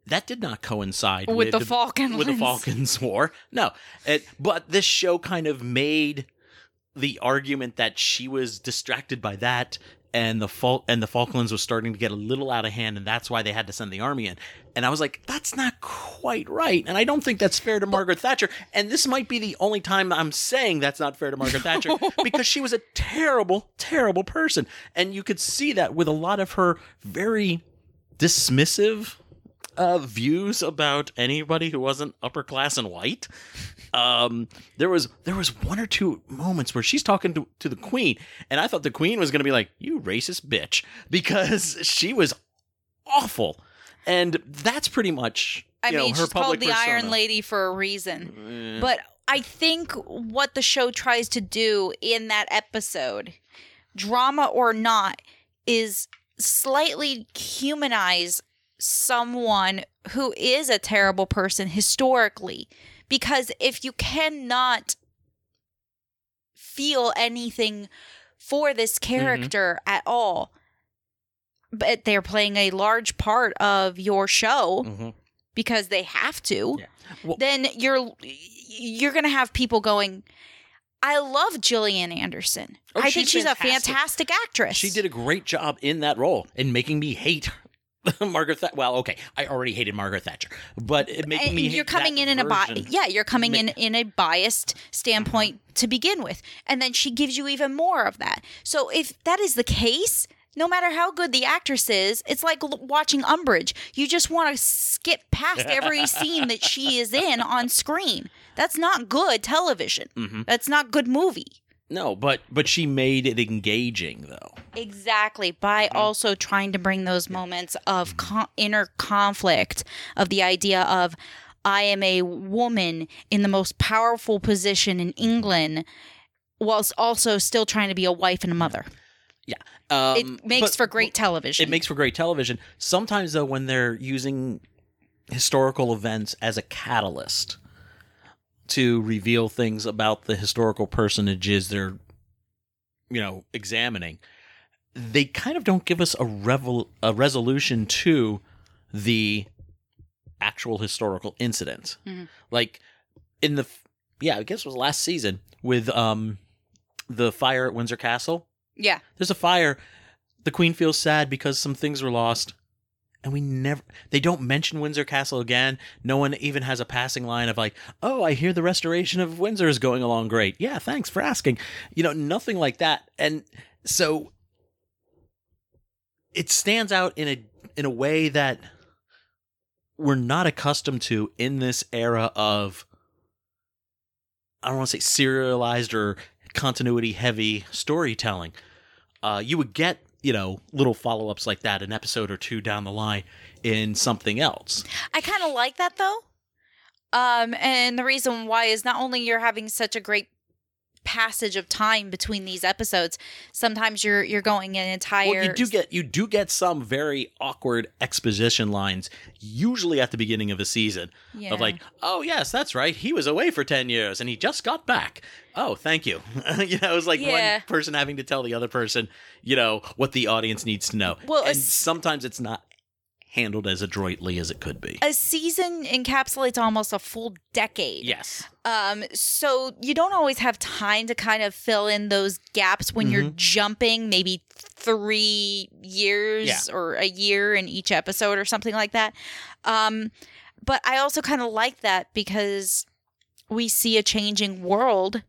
that did not coincide with, with, the, the, Falklands. with the Falklands War. No. It, but this show kind of made the argument that she was distracted by that and the Fal- and the Falklands was starting to get a little out of hand, and that's why they had to send the army in. And I was like, that's not quite right. And I don't think that's fair to Margaret Thatcher. And this might be the only time I'm saying that's not fair to Margaret Thatcher, because she was a terrible, terrible person. And you could see that with a lot of her very dismissive uh, views about anybody who wasn't upper class and white. Um, there was there was one or two moments where she's talking to, to the Queen, and I thought the Queen was going to be like, you racist bitch, because she was awful. And that's pretty much, you I know, mean, her she's public called the persona. Iron Lady for a reason. Mm. But I think what the show tries to do in that episode, drama or not, is slightly humanize someone who is a terrible person historically. Because if you cannot feel anything for this character mm-hmm. at all, but they're playing a large part of your show mm-hmm. because they have to, yeah. well, then you're you're going to have people going, I love Gillian Anderson. Oh, I think she's fantastic. a fantastic actress. She did a great job in that role in making me hate her. Margaret Thatcher. Well, okay, I already hated Margaret Thatcher, but it making me. You're hate coming that in in a bi- yeah, you're coming Ma- in in a biased standpoint to begin with, and then she gives you even more of that. So if that is the case, no matter how good the actress is, it's like l- watching Umbridge. You just want to skip past every scene that she is in on screen. That's not good television. Mm-hmm. That's not good movie. No, but but she made it engaging, though. Exactly. By mm-hmm. also trying to bring those moments of con- inner conflict, of the idea of, I am a woman in the most powerful position in England, whilst also still trying to be a wife and a mother. Yeah. Um, it makes for great television. It makes for great television. Sometimes, though, when they're using historical events as a catalyst to reveal things about the historical personages they're, you know, examining, they kind of don't give us a revel a resolution to the actual historical incident. Mm-hmm. Like in the yeah, I guess it was last season with um the fire at Windsor Castle. Yeah, there's a fire. The Queen feels sad because some things were lost. And we never, they don't mention Windsor Castle again. No one even has a passing line of like, oh, I hear the restoration of Windsor is going along great. Yeah, thanks for asking. You know, nothing like that. And so it stands out in a in a way that we're not accustomed to in this era of, I don't want to say serialized or continuity heavy storytelling. Uh, you would get, you know, little follow-ups like that an episode or two down the line in something else. I kind of like that, though. Um, and the reason why is not only you're having such a great passage of time between these episodes, sometimes you're you're going an entire... Well, you do get, you do get some very awkward exposition lines, usually at the beginning of a season, yeah. of like, oh, yes, that's right, he was away for ten years, and he just got back. Oh, thank you. you know, it was like yeah. one person having to tell the other person, you know, what the audience needs to know. Well, and sometimes it's not handled as adroitly as it could be. A season encapsulates almost a full decade. Yes. Um, so you don't always have time to kind of fill in those gaps when mm-hmm. you're jumping maybe three years yeah. or a year in each episode or something like that. Um, but I also kind of like that because we see a changing world.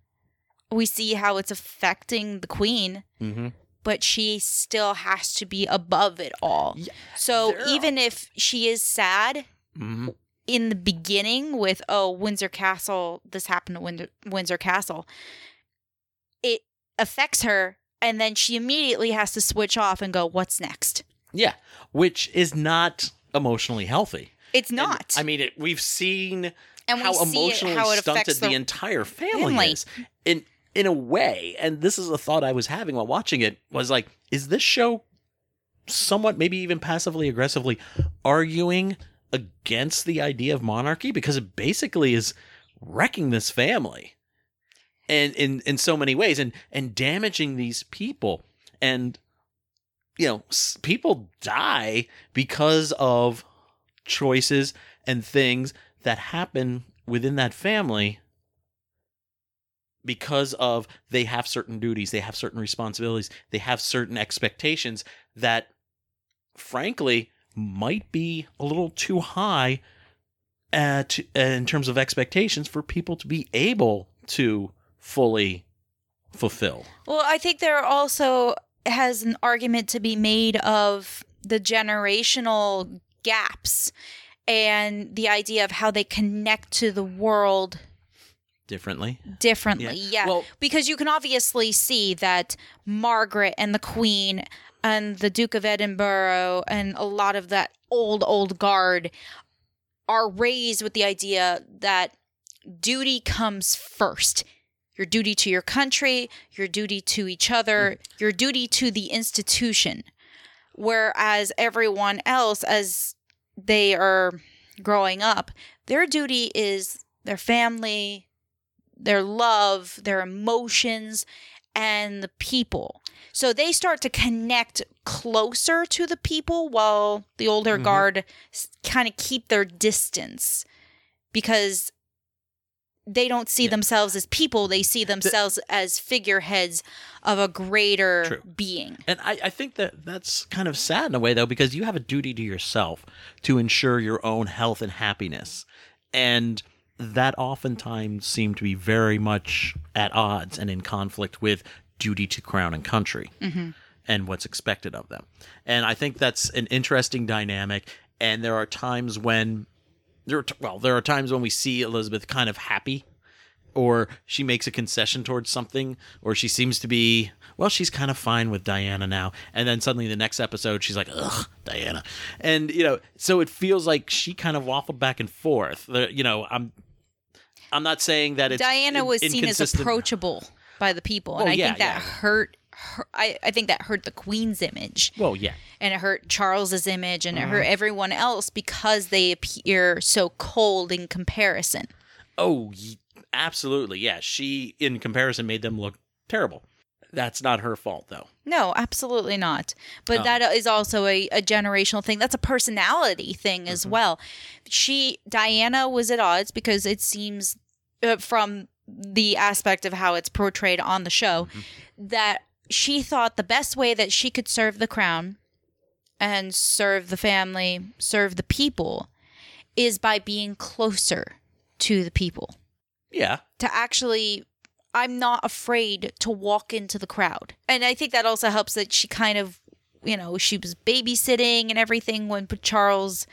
We see how it's affecting the Queen, mm-hmm. but she still has to be above it all. Yeah, so girl. even if she is sad mm-hmm. in the beginning with, oh, Windsor Castle, this happened to Windsor, Windsor Castle, it affects her and then she immediately has to switch off and go, what's next? Yeah, which is not emotionally healthy. It's not. And, I mean, it, we've seen and how we emotionally it, how stunted the, the entire family, family is in in a way. And this is a thought I was having while watching it was like, is this show somewhat, maybe even passively aggressively, arguing against the idea of monarchy? Because it basically is wrecking this family and in, in so many ways and, and damaging these people. And, you know, people die because of choices and things that happen within that family because of they have certain duties, they have certain responsibilities, they have certain expectations that, frankly, might be a little too high at, uh, in terms of expectations for people to be able to fully fulfill. Well, I think there also has an argument to be made of the generational gaps and the idea of how they connect to the world differently. Differently, yeah. yeah. Well, because you can obviously see that Margaret and the Queen and the Duke of Edinburgh and a lot of that old, old guard are raised with the idea that duty comes first. Your duty to your country, your duty to each other, your duty to the institution. Whereas everyone else, as they are growing up, their duty is their family, their love, their emotions, and the people. So they start to connect closer to the people while the older mm-hmm. guard kind of keep their distance because they don't see yeah. themselves as people. They see themselves the- as figureheads of a greater True. being. And I, I think that that's kind of sad in a way, though, because you have a duty to yourself to ensure your own health and happiness. And that oftentimes seemed to be very much at odds and in conflict with duty to crown and country mm-hmm. and what's expected of them. And I think that's an interesting dynamic. And there are times when there are t- well, there are times when we see Elizabeth kind of happy, or she makes a concession towards something, or she seems to be, well, she's kind of fine with Diana now. And then suddenly the next episode, she's like, ugh, Diana. And, you know, so it feels like she kind of waffled back and forth. The, you know, I'm I'm not saying that it's Diana in- was seen as approachable by the people. And oh, I yeah, think that yeah. hurt her. I, I think that hurt the Queen's image. Well, yeah. And it hurt Charles's image and mm. it hurt everyone else because they appear so cold in comparison. Oh, yeah. Absolutely, yeah. She, in comparison, made them look terrible. That's not her fault, though. No, absolutely not. But oh. that is also a, a generational thing. That's a personality thing mm-hmm. as well. She, Diana was at odds because it seems uh, from the aspect of how it's portrayed on the show mm-hmm. that she thought the best way that she could serve the crown and serve the family, serve the people, is by being closer to the people. Yeah. To actually, I'm not afraid to walk into the crowd. And I think that also helps that she kind of, you know, she was babysitting and everything when Charles,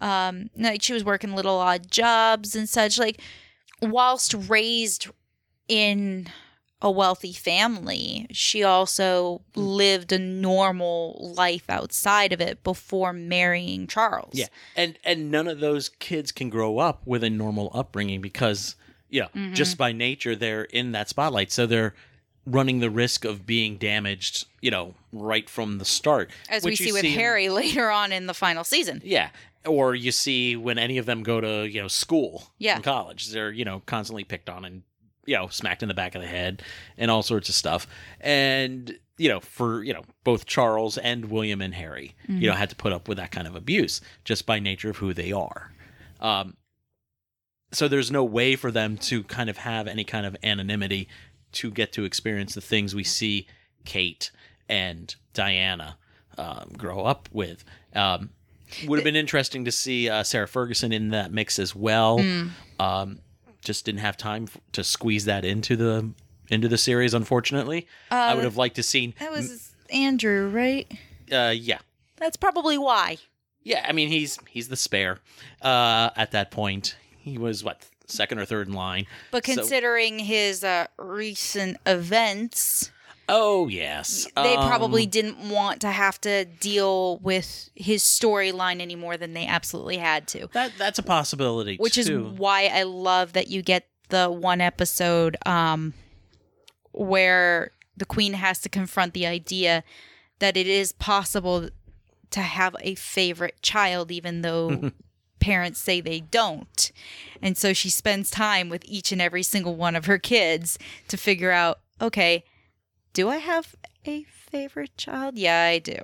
um, like she was working little odd jobs and such, like whilst raised in a wealthy family, she also lived a normal life outside of it before marrying Charles. Yeah. And, and none of those kids can grow up with a normal upbringing because... Yeah, mm-hmm. just by nature, they're in that spotlight. So they're running the risk of being damaged, you know, right from the start. As we see with see Harry in, later on in the final season. Yeah. Or you see when any of them go to, you know, school yeah. and college. They're, you know, constantly picked on and, you know, smacked in the back of the head and all sorts of stuff. And, you know, for, you know, both Charles and William and Harry, mm-hmm. you know, had to put up with that kind of abuse just by nature of who they are. Um So there's no way for them to kind of have any kind of anonymity to get to experience the things we see Kate and Diana um, grow up with. Um, would have been interesting to see uh, Sarah Ferguson in that mix as well. Mm. Um, just didn't have time f- to squeeze that into the into the series, unfortunately. Uh, I would have liked to see... That was Andrew, right? Uh, yeah. That's probably why. Yeah, I mean, he's he's the spare uh, at that point. He was, what, second or third in line. But considering so, his uh, recent events, Oh, yes. They um, probably didn't want to have to deal with his storyline any more than they absolutely had to. That, that's a possibility, Which too. Which is why I love that you get the one episode um, where the Queen has to confront the idea that it is possible to have a favorite child, even though parents say they don't. And so she spends time with each and every single one of her kids to figure out, okay, do I have a favorite child? Yeah, I do.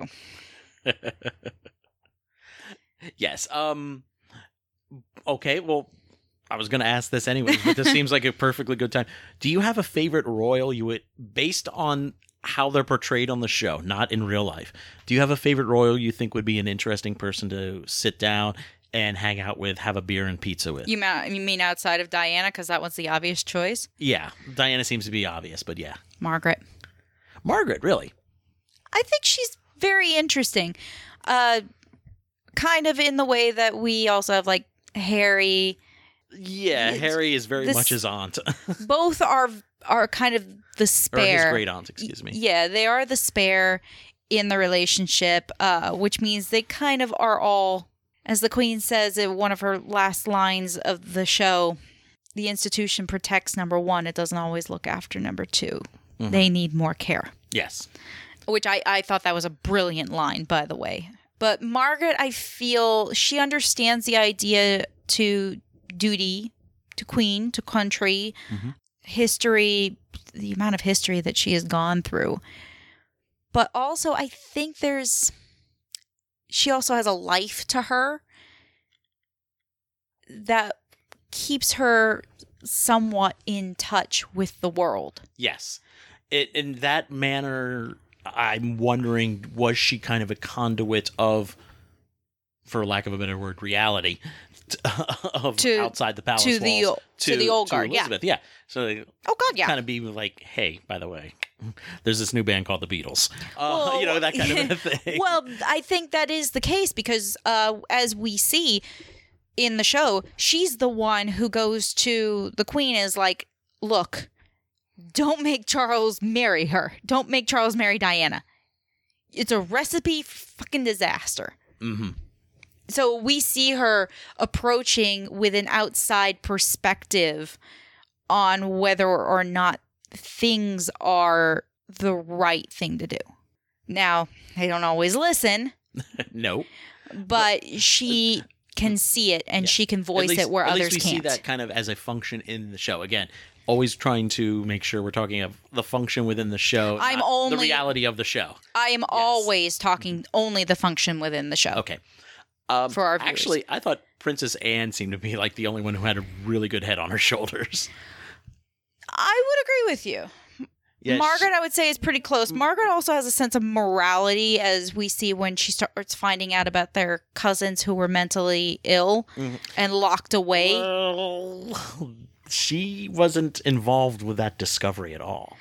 Yes. Um. Okay, well, I was going to ask this anyway, but this seems like a perfectly good time. Do you have a favorite royal you would, based on how they're portrayed on the show, not in real life, do you have a favorite royal you think would be an interesting person to sit down and hang out with, have a beer and pizza with? You mean outside of Diana, because that one's the obvious choice? Yeah, Diana seems to be obvious, but yeah. Margaret. Margaret, really? I think she's very interesting. Uh, kind of in the way that we also have, like, Harry. Yeah, Harry is very this, much his aunt. Both are are kind of the spare. Or his great aunt, excuse me. Yeah, they are the spare in the relationship, uh, which means they kind of are all, as the Queen says in one of her last lines of the show, the institution protects number one. It doesn't always look after number two. Mm-hmm. They need more care. Yes. Which I, I thought that was a brilliant line, by the way. But Margaret, I feel she understands the idea to duty, to queen, to country, mm-hmm. history, the amount of history that she has gone through. But also, I think there's, she also has a life to her that keeps her somewhat in touch with the world. Yes. It, in that manner, I'm wondering, was she kind of a conduit of, for lack of a better word, reality t- of to, outside the palace to walls the, to, to the old to guard, Elizabeth. Yeah. yeah. So, oh god, yeah. Kind of be like, hey, by the way, there's this new band called the Beatles. Uh, well, you know, that kind of thing. Well, I think that is the case because, uh, as we see in the show, she's the one who goes to the Queen is like, look. Don't make Charles marry her. Don't make Charles marry Diana. It's a recipe for fucking disaster. Mm-hmm. So we see her approaching with an outside perspective on whether or not things are the right thing to do. Now, they don't always listen. No. But she can see it and yeah. she can voice least, it where others we can't. We see that kind of as a function in the show. Again, always trying to make sure we're talking of the function within the show, I'm only, the reality of the show. I am yes. always talking only the function within the show. Okay. Um, for our viewers. Actually, I thought Princess Anne seemed to be like the only one who had a really good head on her shoulders. I would agree with you. Yeah, Margaret, she, I would say, is pretty close. Margaret also has a sense of morality, as we see when she starts finding out about their cousins who were mentally ill mm-hmm. and locked away. Well, she wasn't involved with that discovery at all.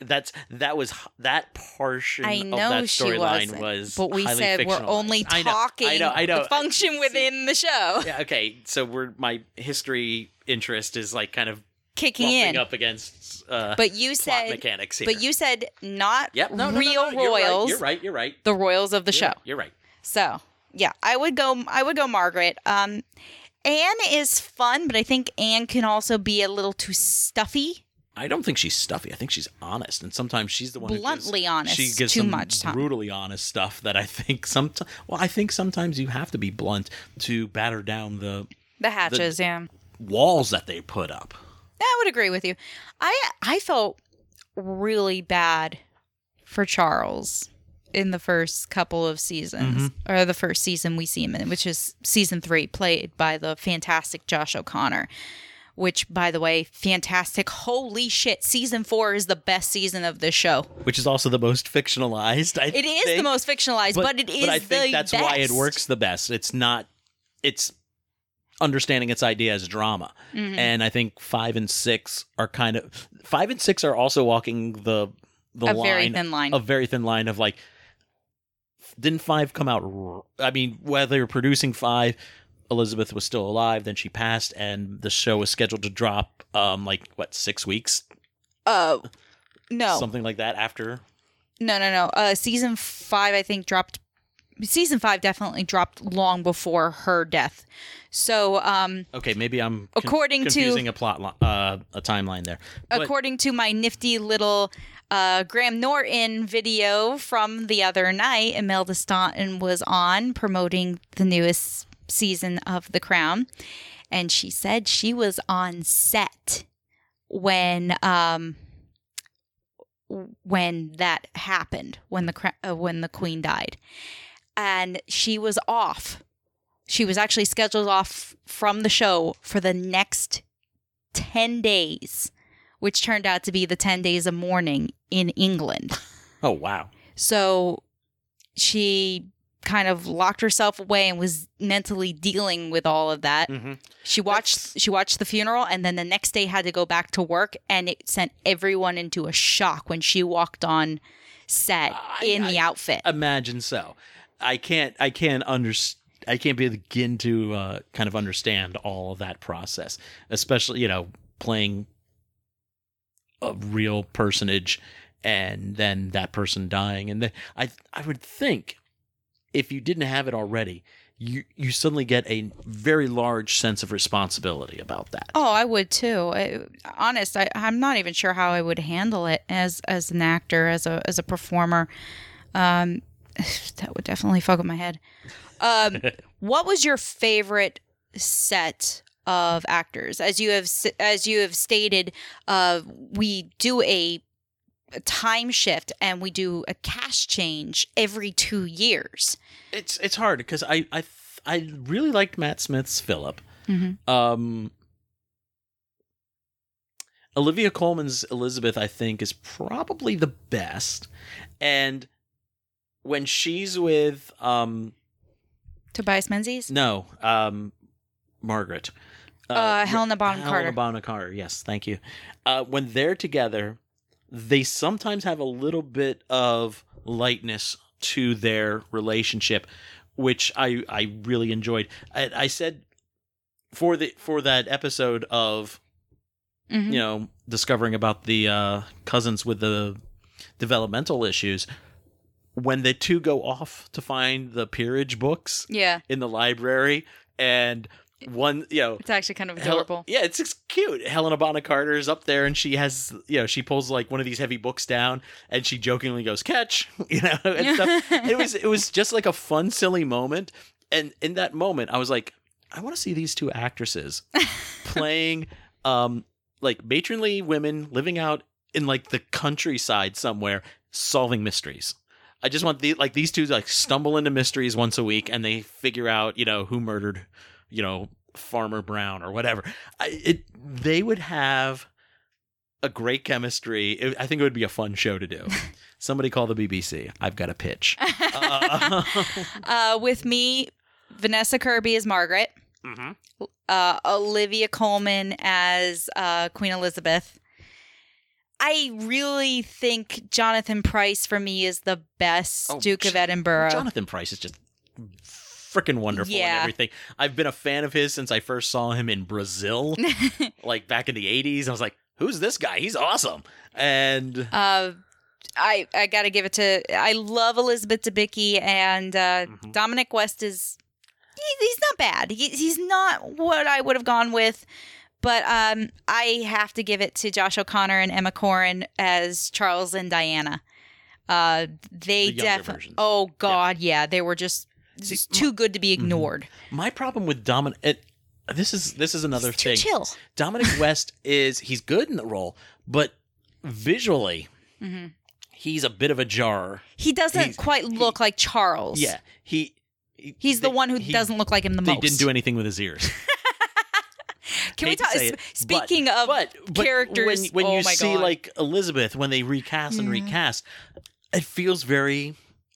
That's that was that portion I know of that storyline was. But we said we're only talking I know, I know, I know. the function within See, the show. Yeah, okay, so we're my history interest is like kind of kicking in up against uh, but you said plot mechanics here. But you said not yep, no, no, real no, no, no. royals. You're right, you're right, you're right. The royals of the you're, show. You're right. So yeah, I would go. I would go Margaret. Um. Anne is fun, but I think Anne can also be a little too stuffy. I don't think she's stuffy. I think she's honest, and sometimes she's the one bluntly who gives, honest. She gives too some much time. brutally honest stuff that I think sometimes. Well, I think sometimes you have to be blunt to batter down the the hatches, the yeah, walls that they put up. I would agree with you. I I felt really bad for Charles in the first couple of seasons, mm-hmm. or the first season we see him in, which is season three, played by the fantastic Josh O'Connor, which, by the way, fantastic. Holy shit. Season four is the best season of this show. Which is also the most fictionalized, I it think. It is the most fictionalized, but, but it is the best. But I think the that's best. why it works the best. It's not, it's understanding its idea as drama. Mm-hmm. And I think five and six are kind of, five and six are also walking the, the a line. A very thin line. A very thin line of like, didn't five come out? I mean, while they were producing five, Elizabeth was still alive. Then she passed, and the show was scheduled to drop, um, like what, six weeks? Uh, No. Something like that after? No, no, no. Uh, season five, I think, dropped... Season five definitely dropped long before her death. So... Um, okay, maybe I'm con- according confusing to, a plot li- uh, a timeline there. But, according to my nifty little uh, Graham Norton video from the other night, Imelda Staunton was on promoting the newest season of The Crown. And she said she was on set when... Um, when that happened, when the uh, when the Queen died, and she was off. She was actually scheduled off from the show for the next ten days, which turned out to be the ten days of mourning in England. Oh, wow. So she kind of locked herself away and was mentally dealing with all of that. Mm-hmm. She watched That's... she watched the funeral, and then the next day had to go back to work, and it sent everyone into a shock when she walked on set I, in the I outfit. Imagine so. I can't I can't under I can't begin to uh, kind of understand all of that process, especially, you know, playing a real personage and then that person dying, and then I I would think, if you didn't have it already, you, you suddenly get a very large sense of responsibility about that. Oh, I would too. I, honest, I, I'm not even sure how I would handle it as as an actor, as a as a performer. Um, that would definitely fuck up my head. Um, what was your favorite set of actors? As you have as you have stated, uh, we do a. time shift and we do a cast change every two years. It's it's hard because I I I really liked Matt Smith's Philip. Mm-hmm. Um, Olivia Colman's Elizabeth, I think, is probably the best, and when she's with um, Tobias Menzies, no, um, Margaret, uh, uh, Helena Bonham Carter. Helena Bonham Carter, yes, thank you. Uh, when they're together, they sometimes have a little bit of lightness to their relationship, which I, I really enjoyed. I, I said for the for that episode of, mm-hmm. you know, discovering about the uh, cousins with the developmental issues, when the two go off to find the peerage books yeah. in the library, and one, you know, it's actually kind of adorable. Hel- yeah, it's, it's cute. Helena Bonham Carter is up there, and she has, you know, she pulls like one of these heavy books down, and she jokingly goes, "Catch," you know, and stuff. It was it was just like a fun, silly moment. And in that moment, I was like, I want to see these two actresses playing um, like matronly women living out in like the countryside somewhere, solving mysteries. I just want the like these two to, like, stumble into mysteries once a week, and they figure out, you know, who murdered, you know, Farmer Brown or whatever. I, it, they would have a great chemistry. It, I think it would be a fun show to do. Somebody call the B B C. I've got a pitch. uh, uh, with me, Vanessa Kirby as Margaret. Mm-hmm. Uh, Olivia Colman as uh, Queen Elizabeth. I really think Jonathan Pryce for me is the best oh, Duke of Edinburgh. Jonathan Pryce is just... freaking wonderful yeah. and everything. I've been a fan of his since I first saw him in Brazil, like back in the eighties. I was like, who's this guy? He's awesome. And uh, I I gotta give it to, I love Elizabeth Debicki, and uh, mm-hmm. Dominic West is, he, he's not bad. He, he's not what I would have gone with, but um, I have to give it to Josh O'Connor and Emma Corrin as Charles and Diana. Uh, they the definitely, oh God, yeah. yeah, they were just, it's too good to be ignored. My problem with Dominic, it, this is this is another thing. Chill. Dominic West is he's good in the role, but visually, mm-hmm. he's a bit of a jar. He doesn't he's, quite look he, like Charles. Yeah, he, he he's they, the one who he, doesn't look like him the they most. They didn't do anything with his ears. Can Hate we talk? It, speaking but, of but, but characters, when, when oh you my see God. like Elizabeth, when they recast and mm-hmm. recast, it feels very.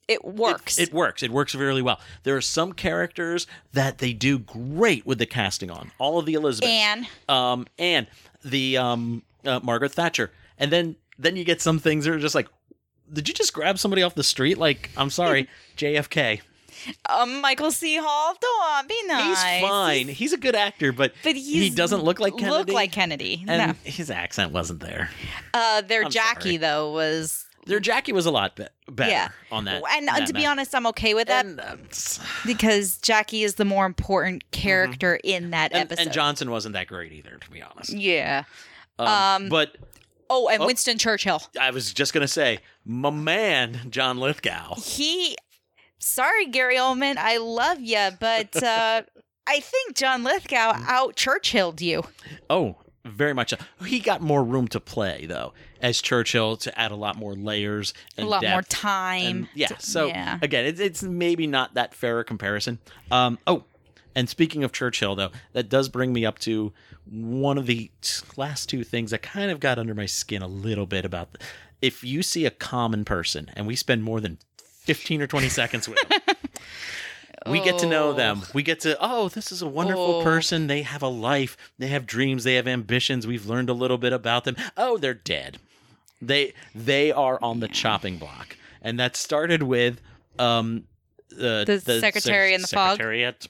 It works. It, it works. It works really well. There are some characters that they do great with the casting on. All of the Elizabeths. Anne. Um, Anne. The um, uh, Margaret Thatcher. And then, then you get some things that are just like, did you just grab somebody off the street? Like, I'm sorry, J F K. Um, Michael C. Hall, don't be nice. He's fine. He's, he's a good actor, but, but he doesn't look like Kennedy. Look like Kennedy. And no. His accent wasn't there. Uh, their I'm Jackie sorry. though was. Their Jackie was a lot be- better yeah. on that. And that to be map. honest, I'm okay with that and, um, because Jackie is the more important character mm-hmm. in that and, episode. And Johnson wasn't that great either, to be honest. Yeah. Um, um, but oh, and oh, Winston Churchill. I was just gonna say, my man, John Lithgow. He, sorry, Gary Oldman, I love you, but uh, I think John Lithgow out Churchilled you. Oh. Very much. He got more room to play, though, as Churchill, to add a lot more layers and a lot depth. more time. And, yeah. So, yeah. again, it, it's maybe not that fair a comparison. Um, oh, and speaking of Churchill, though, that does bring me up to one of the last two things that kind of got under my skin a little bit about the, if you see a common person and we spend more than fifteen or twenty seconds with them. We get to know them. We get to, oh, this is a wonderful oh. person. They have a life. They have dreams. They have ambitions. We've learned a little bit about them. Oh, they're dead. They they are on the chopping block. And that started with um, uh, the, the secretary se- in the secretariat,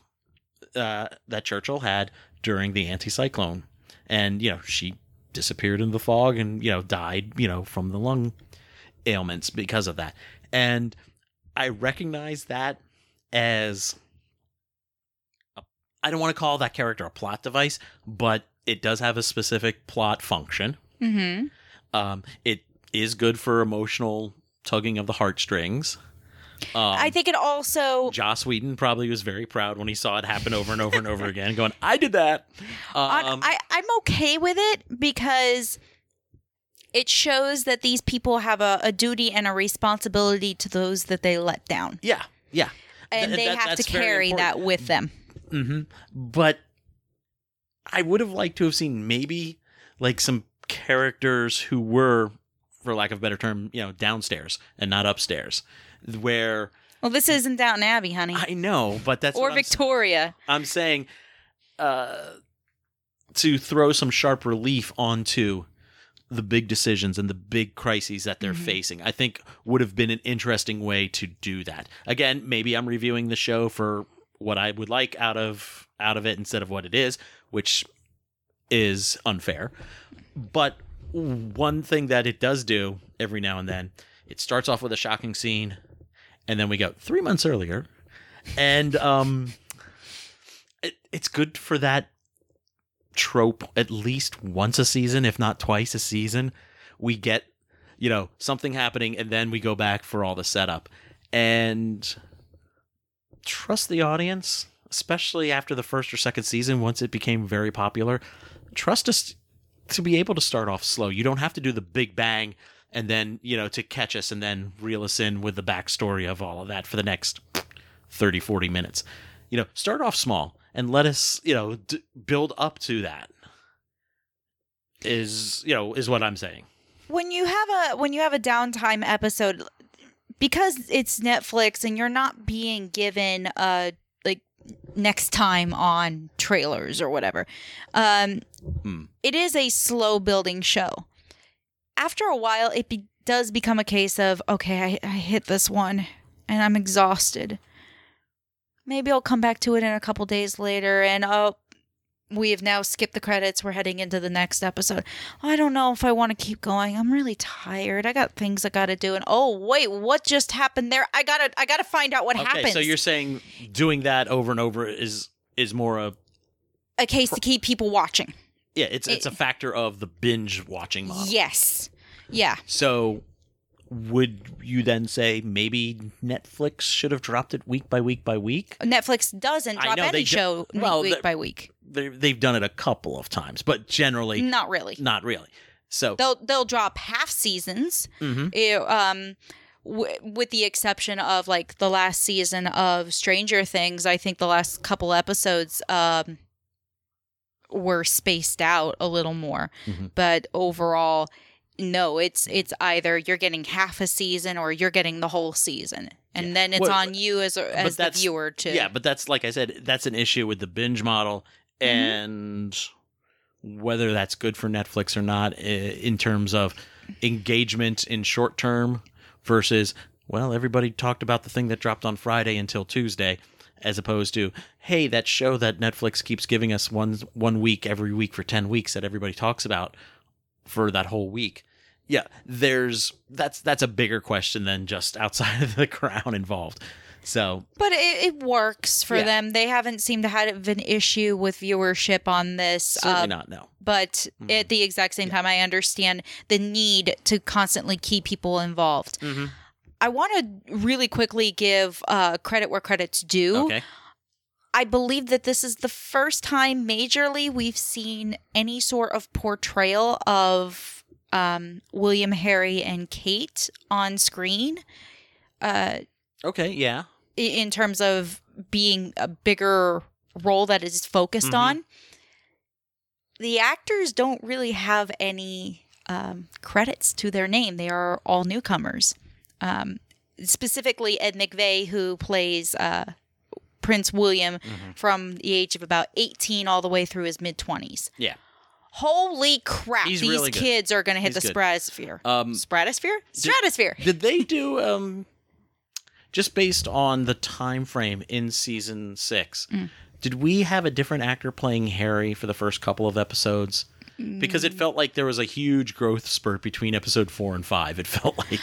fog. Uh, that Churchill had during the anticyclone. And, you know, she disappeared in the fog and, you know, died, you know, from the lung ailments because of that. And I recognize that. As a, I don't want to call that character a plot device, but it does have a specific plot function. Mm-hmm. Um, it is good for emotional tugging of the heartstrings. Um, I think it also... Joss Whedon probably was very proud when he saw it happen over and over and over again, going, I did that. Um, I, I'm okay with it because... It shows that these people have a, a duty and a responsibility to those that they let down. Yeah, yeah. And Th- they that, have to carry that with them. Mm-hmm. But I would have liked to have seen maybe like some characters who were, for lack of a better term, you know, downstairs and not upstairs. Where well, this isn't Downton Abbey, honey. I know, but that's or what Victoria. I'm, I'm saying uh, to throw some sharp relief onto the big decisions and the big crises that they're mm-hmm. facing, I think would have been an interesting way to do that. Again, maybe I'm reviewing the show for what I would like out of out of it instead of what it is, which is unfair. But one thing that it does do every now and then, it starts off with a shocking scene, and then we go three months earlier, and um, it, it's good for that trope at least once a season, if not twice a season. We get, you know, something happening and then we go back for all the setup. And trust the audience, especially after the first or second season, once it became very popular, trust us to be able to start off slow. You don't have to do the big bang and then, you know, to catch us and then reel us in with the backstory of all of that for the next thirty, forty minutes. You know, start off small. And let us, you know, d- build up to that. Is you know is what I'm saying. When you have a when you have a downtime episode, because it's Netflix and you're not being given uh like next time on trailers or whatever, um, hmm. it is a slow building show. After a while, it be- does become a case of okay, I, I hit this one and I'm exhausted. Maybe I'll come back to it in a couple days later and, oh, we have now skipped the credits. We're heading into the next episode. I don't know if I want to keep going. I'm really tired. I got things I got to do. And, oh, wait, what just happened there? I got to I gotta find out what okay, happened. So you're saying doing that over and over is is more a... A case pro- to keep people watching. Yeah, it's it's it, a factor of the binge watching model. Yes. Yeah. So... Would you then say maybe Netflix should have dropped it week by week by week? Netflix doesn't drop any show well, week by week. They've done it a couple of times, but generally... Not really. Not really. So They'll they'll drop half seasons, mm-hmm. it, um, w- with the exception of like the last season of Stranger Things. I think the last couple episodes um, were spaced out a little more. Mm-hmm. But overall... No, it's it's either you're getting half a season or you're getting the whole season. And yeah. then it's well, on you as a, as the viewer to... Yeah, but that's, like I said, that's an issue with the binge model and mm-hmm. whether that's good for Netflix or not in terms of engagement in short term versus well, everybody talked about the thing that dropped on Friday until Tuesday, as opposed to, hey, that show that Netflix keeps giving us one one week every week for ten weeks that everybody talks about for that whole week. Yeah, there's that's that's a bigger question than just outside of The Crown involved. So, but it, it works for yeah. them. They haven't seemed to have an issue with viewership on this. Certainly uh, not, no. But mm-hmm. at the exact same yeah. time, I understand the need to constantly keep people involved. Mm-hmm. I want to really quickly give uh, credit where credit's due. Okay. I believe that this is the first time majorly we've seen any sort of portrayal of um, William, Harry, and Kate on screen. Uh, okay, yeah. In terms of being a bigger role that is focused mm-hmm. on. The actors don't really have any um, credits to their name. They are all newcomers. Um, specifically Ed McVeigh, who plays uh, Prince William mm-hmm. from the age of about eighteen all the way through his mid-twenties. Yeah. Holy crap. He's these really kids are going to hit He's the good. stratosphere. Um, stratosphere? Stratosphere. Did, did they do, um, just based on the time frame in season six, mm. did we have a different actor playing Harry for the first couple of episodes? Mm. Because it felt like there was a huge growth spurt between episode four and five. It felt like...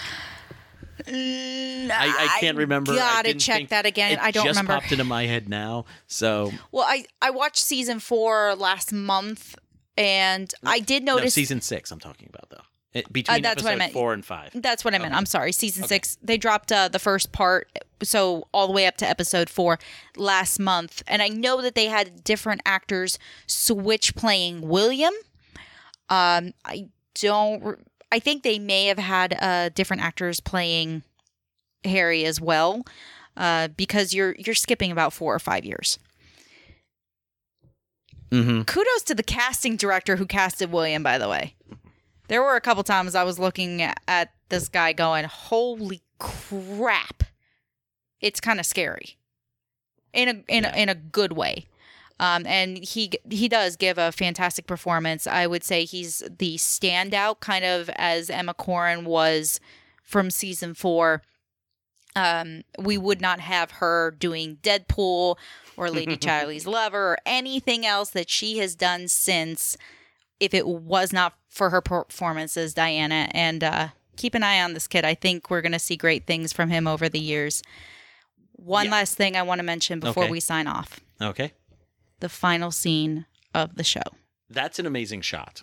Mm, I, I can't remember. Gotta I check think, that again. I don't just remember. Just popped into my head now. So well, I, I watched season four last month, and no, I did notice no, season six. I'm talking about though it, between uh, that's episode what I meant. four and five. That's what I meant. Okay. I'm sorry. Season okay. six. They dropped uh, the first part, so all the way up to episode four last month, and I know that they had different actors switch playing William. Um, I don't. Re- I think they may have had uh, different actors playing Harry as well, uh, because you're you're skipping about four or five years. Mm-hmm. Kudos to the casting director who casted William, by the way. There were a couple times I was looking at this guy going, "Holy crap!" It's kind of scary, in a in yeah. a, in a good way. Um, and he he does give a fantastic performance. I would say he's the standout, kind of as Emma Corrin was from season four. Um, we would not have her doing Deadpool or Lady Chatterley's Lover or anything else that she has done since if it was not for her performance as Diana. And uh, keep an eye on this kid. I think we're going to see great things from him over the years. One yeah. last thing I want to mention before okay. we sign off. Okay. The final scene of the show. That's an amazing shot.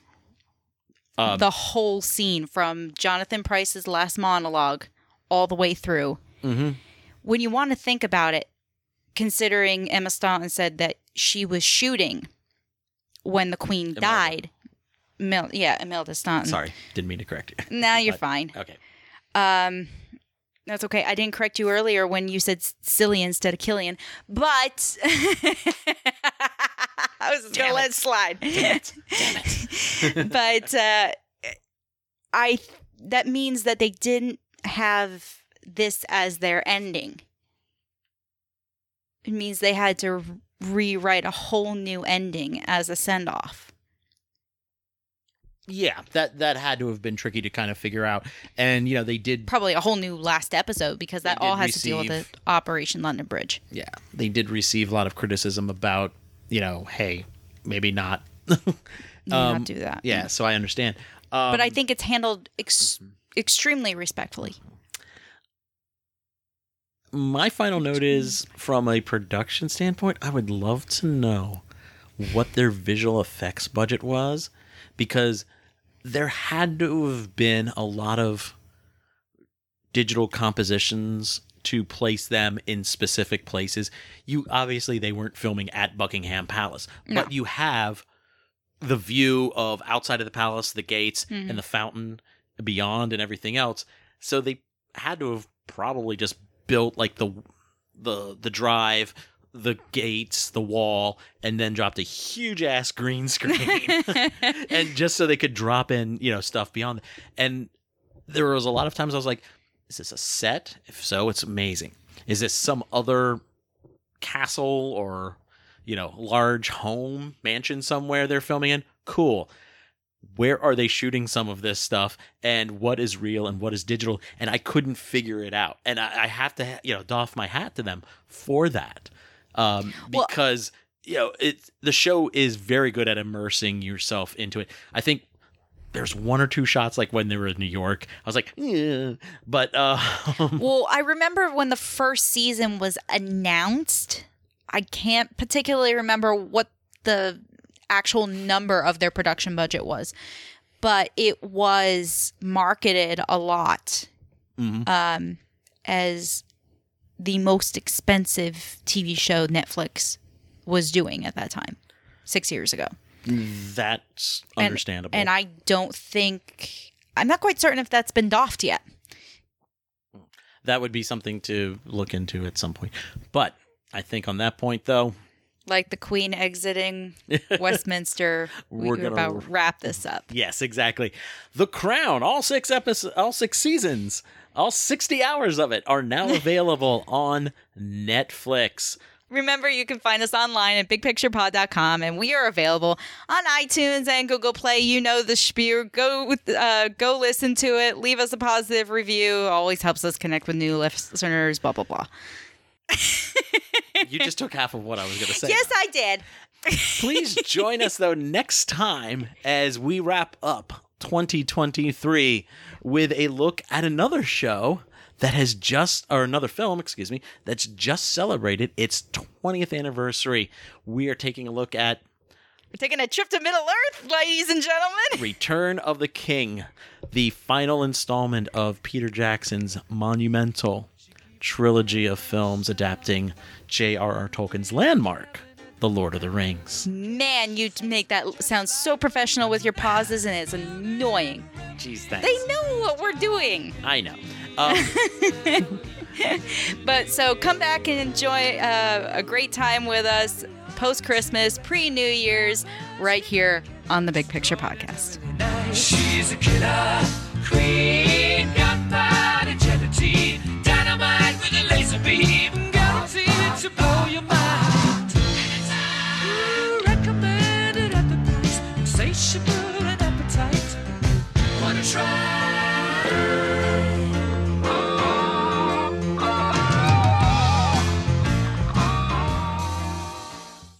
Um, the whole scene from Jonathan Price's last monologue all the way through. Mm-hmm. When you want to think about it, considering Emma Staunton said that she was shooting when the Queen Imelda. died. Mil- yeah, Imelda Staunton. Sorry, didn't mean to correct you. No, nah, you're but, fine. Okay. Um, that's okay. I didn't correct you earlier when you said Cillian instead of Killian, but... I was just going to let it slide. Damn it. Damn it. But uh, I that means that they didn't have this as their ending. It means they had to rewrite a whole new ending as a send-off. Yeah, that, that had to have been tricky to kind of figure out. And, you know, they did... Probably a whole new last episode because that all has receive, to deal with the Operation London Bridge. Yeah, they did receive a lot of criticism about you know, hey, maybe not. um, not do that. Yeah, so I understand. Um, but I think it's handled ex- mm-hmm. extremely respectfully. My final note is, from a production standpoint, I would love to know what their visual effects budget was, because there had to have been a lot of digital compositions to place them in specific places. You obviously they weren't filming at Buckingham Palace, no. but you have the view of outside of the palace, the gates mm-hmm. and the fountain beyond and everything else. So they had to have probably just built like the the the drive, the gates, the wall, and then dropped a huge ass green screen and just so they could drop in, you know, stuff beyond. And there was a lot of times I was like, is this a set? If so, it's amazing. Is this some other castle or, you know, large home mansion somewhere they're filming in? Cool. where are they shooting some of this stuff, and what is real and what is digital? And I couldn't figure it out. And I, I have to, you know, doff my hat to them for that. Um, because, well, you know, it, the show is very good at immersing yourself into it. I think there's one or two shots, like when they were in New York, I was like, yeah. But, uh, well, I remember when the first season was announced, I can't particularly remember what the actual number of their production budget was, but it was marketed a lot mm-hmm. um, as the most expensive T V show Netflix was doing at that time, six years ago. That's understandable. And, and I don't think, I'm not quite certain if that's been doffed yet. That would be something to look into at some point. But I think on that point, though, like the Queen exiting Westminster, we're we gonna about wrap this up. Yes, exactly. The Crown, all six episodes, all six seasons, all sixty hours of it are now available on Netflix. Remember, you can find us online at big picture pod dot com, and we are available on iTunes and Google Play. You know the spiel. Go uh, go listen to it. Leave us a positive review. Always helps us connect with new listeners, blah, blah, blah. You just took half of what I was going to say. Yes, I did. Please join us, though, next time as we wrap up twenty twenty-three with a look at another show that has just, or another film, excuse me, that's just celebrated its twentieth anniversary. We are taking a look at... We're taking a trip to Middle Earth, ladies and gentlemen. Return of the King, the final installment of Peter Jackson's monumental trilogy of films adapting J R R Tolkien's landmark, The Lord of the Rings. Man, you make that sound so professional with your pauses, and it's annoying. Jeez, thanks. They know what we're doing. I know. Um. But so come back and enjoy uh, a great time with us post-Christmas, pre-New Year's, right here on the Big Picture Podcast. She's a killer queen, gunpowder, gelatine, dynamite with a laser beam, guaranteed to blow your mind.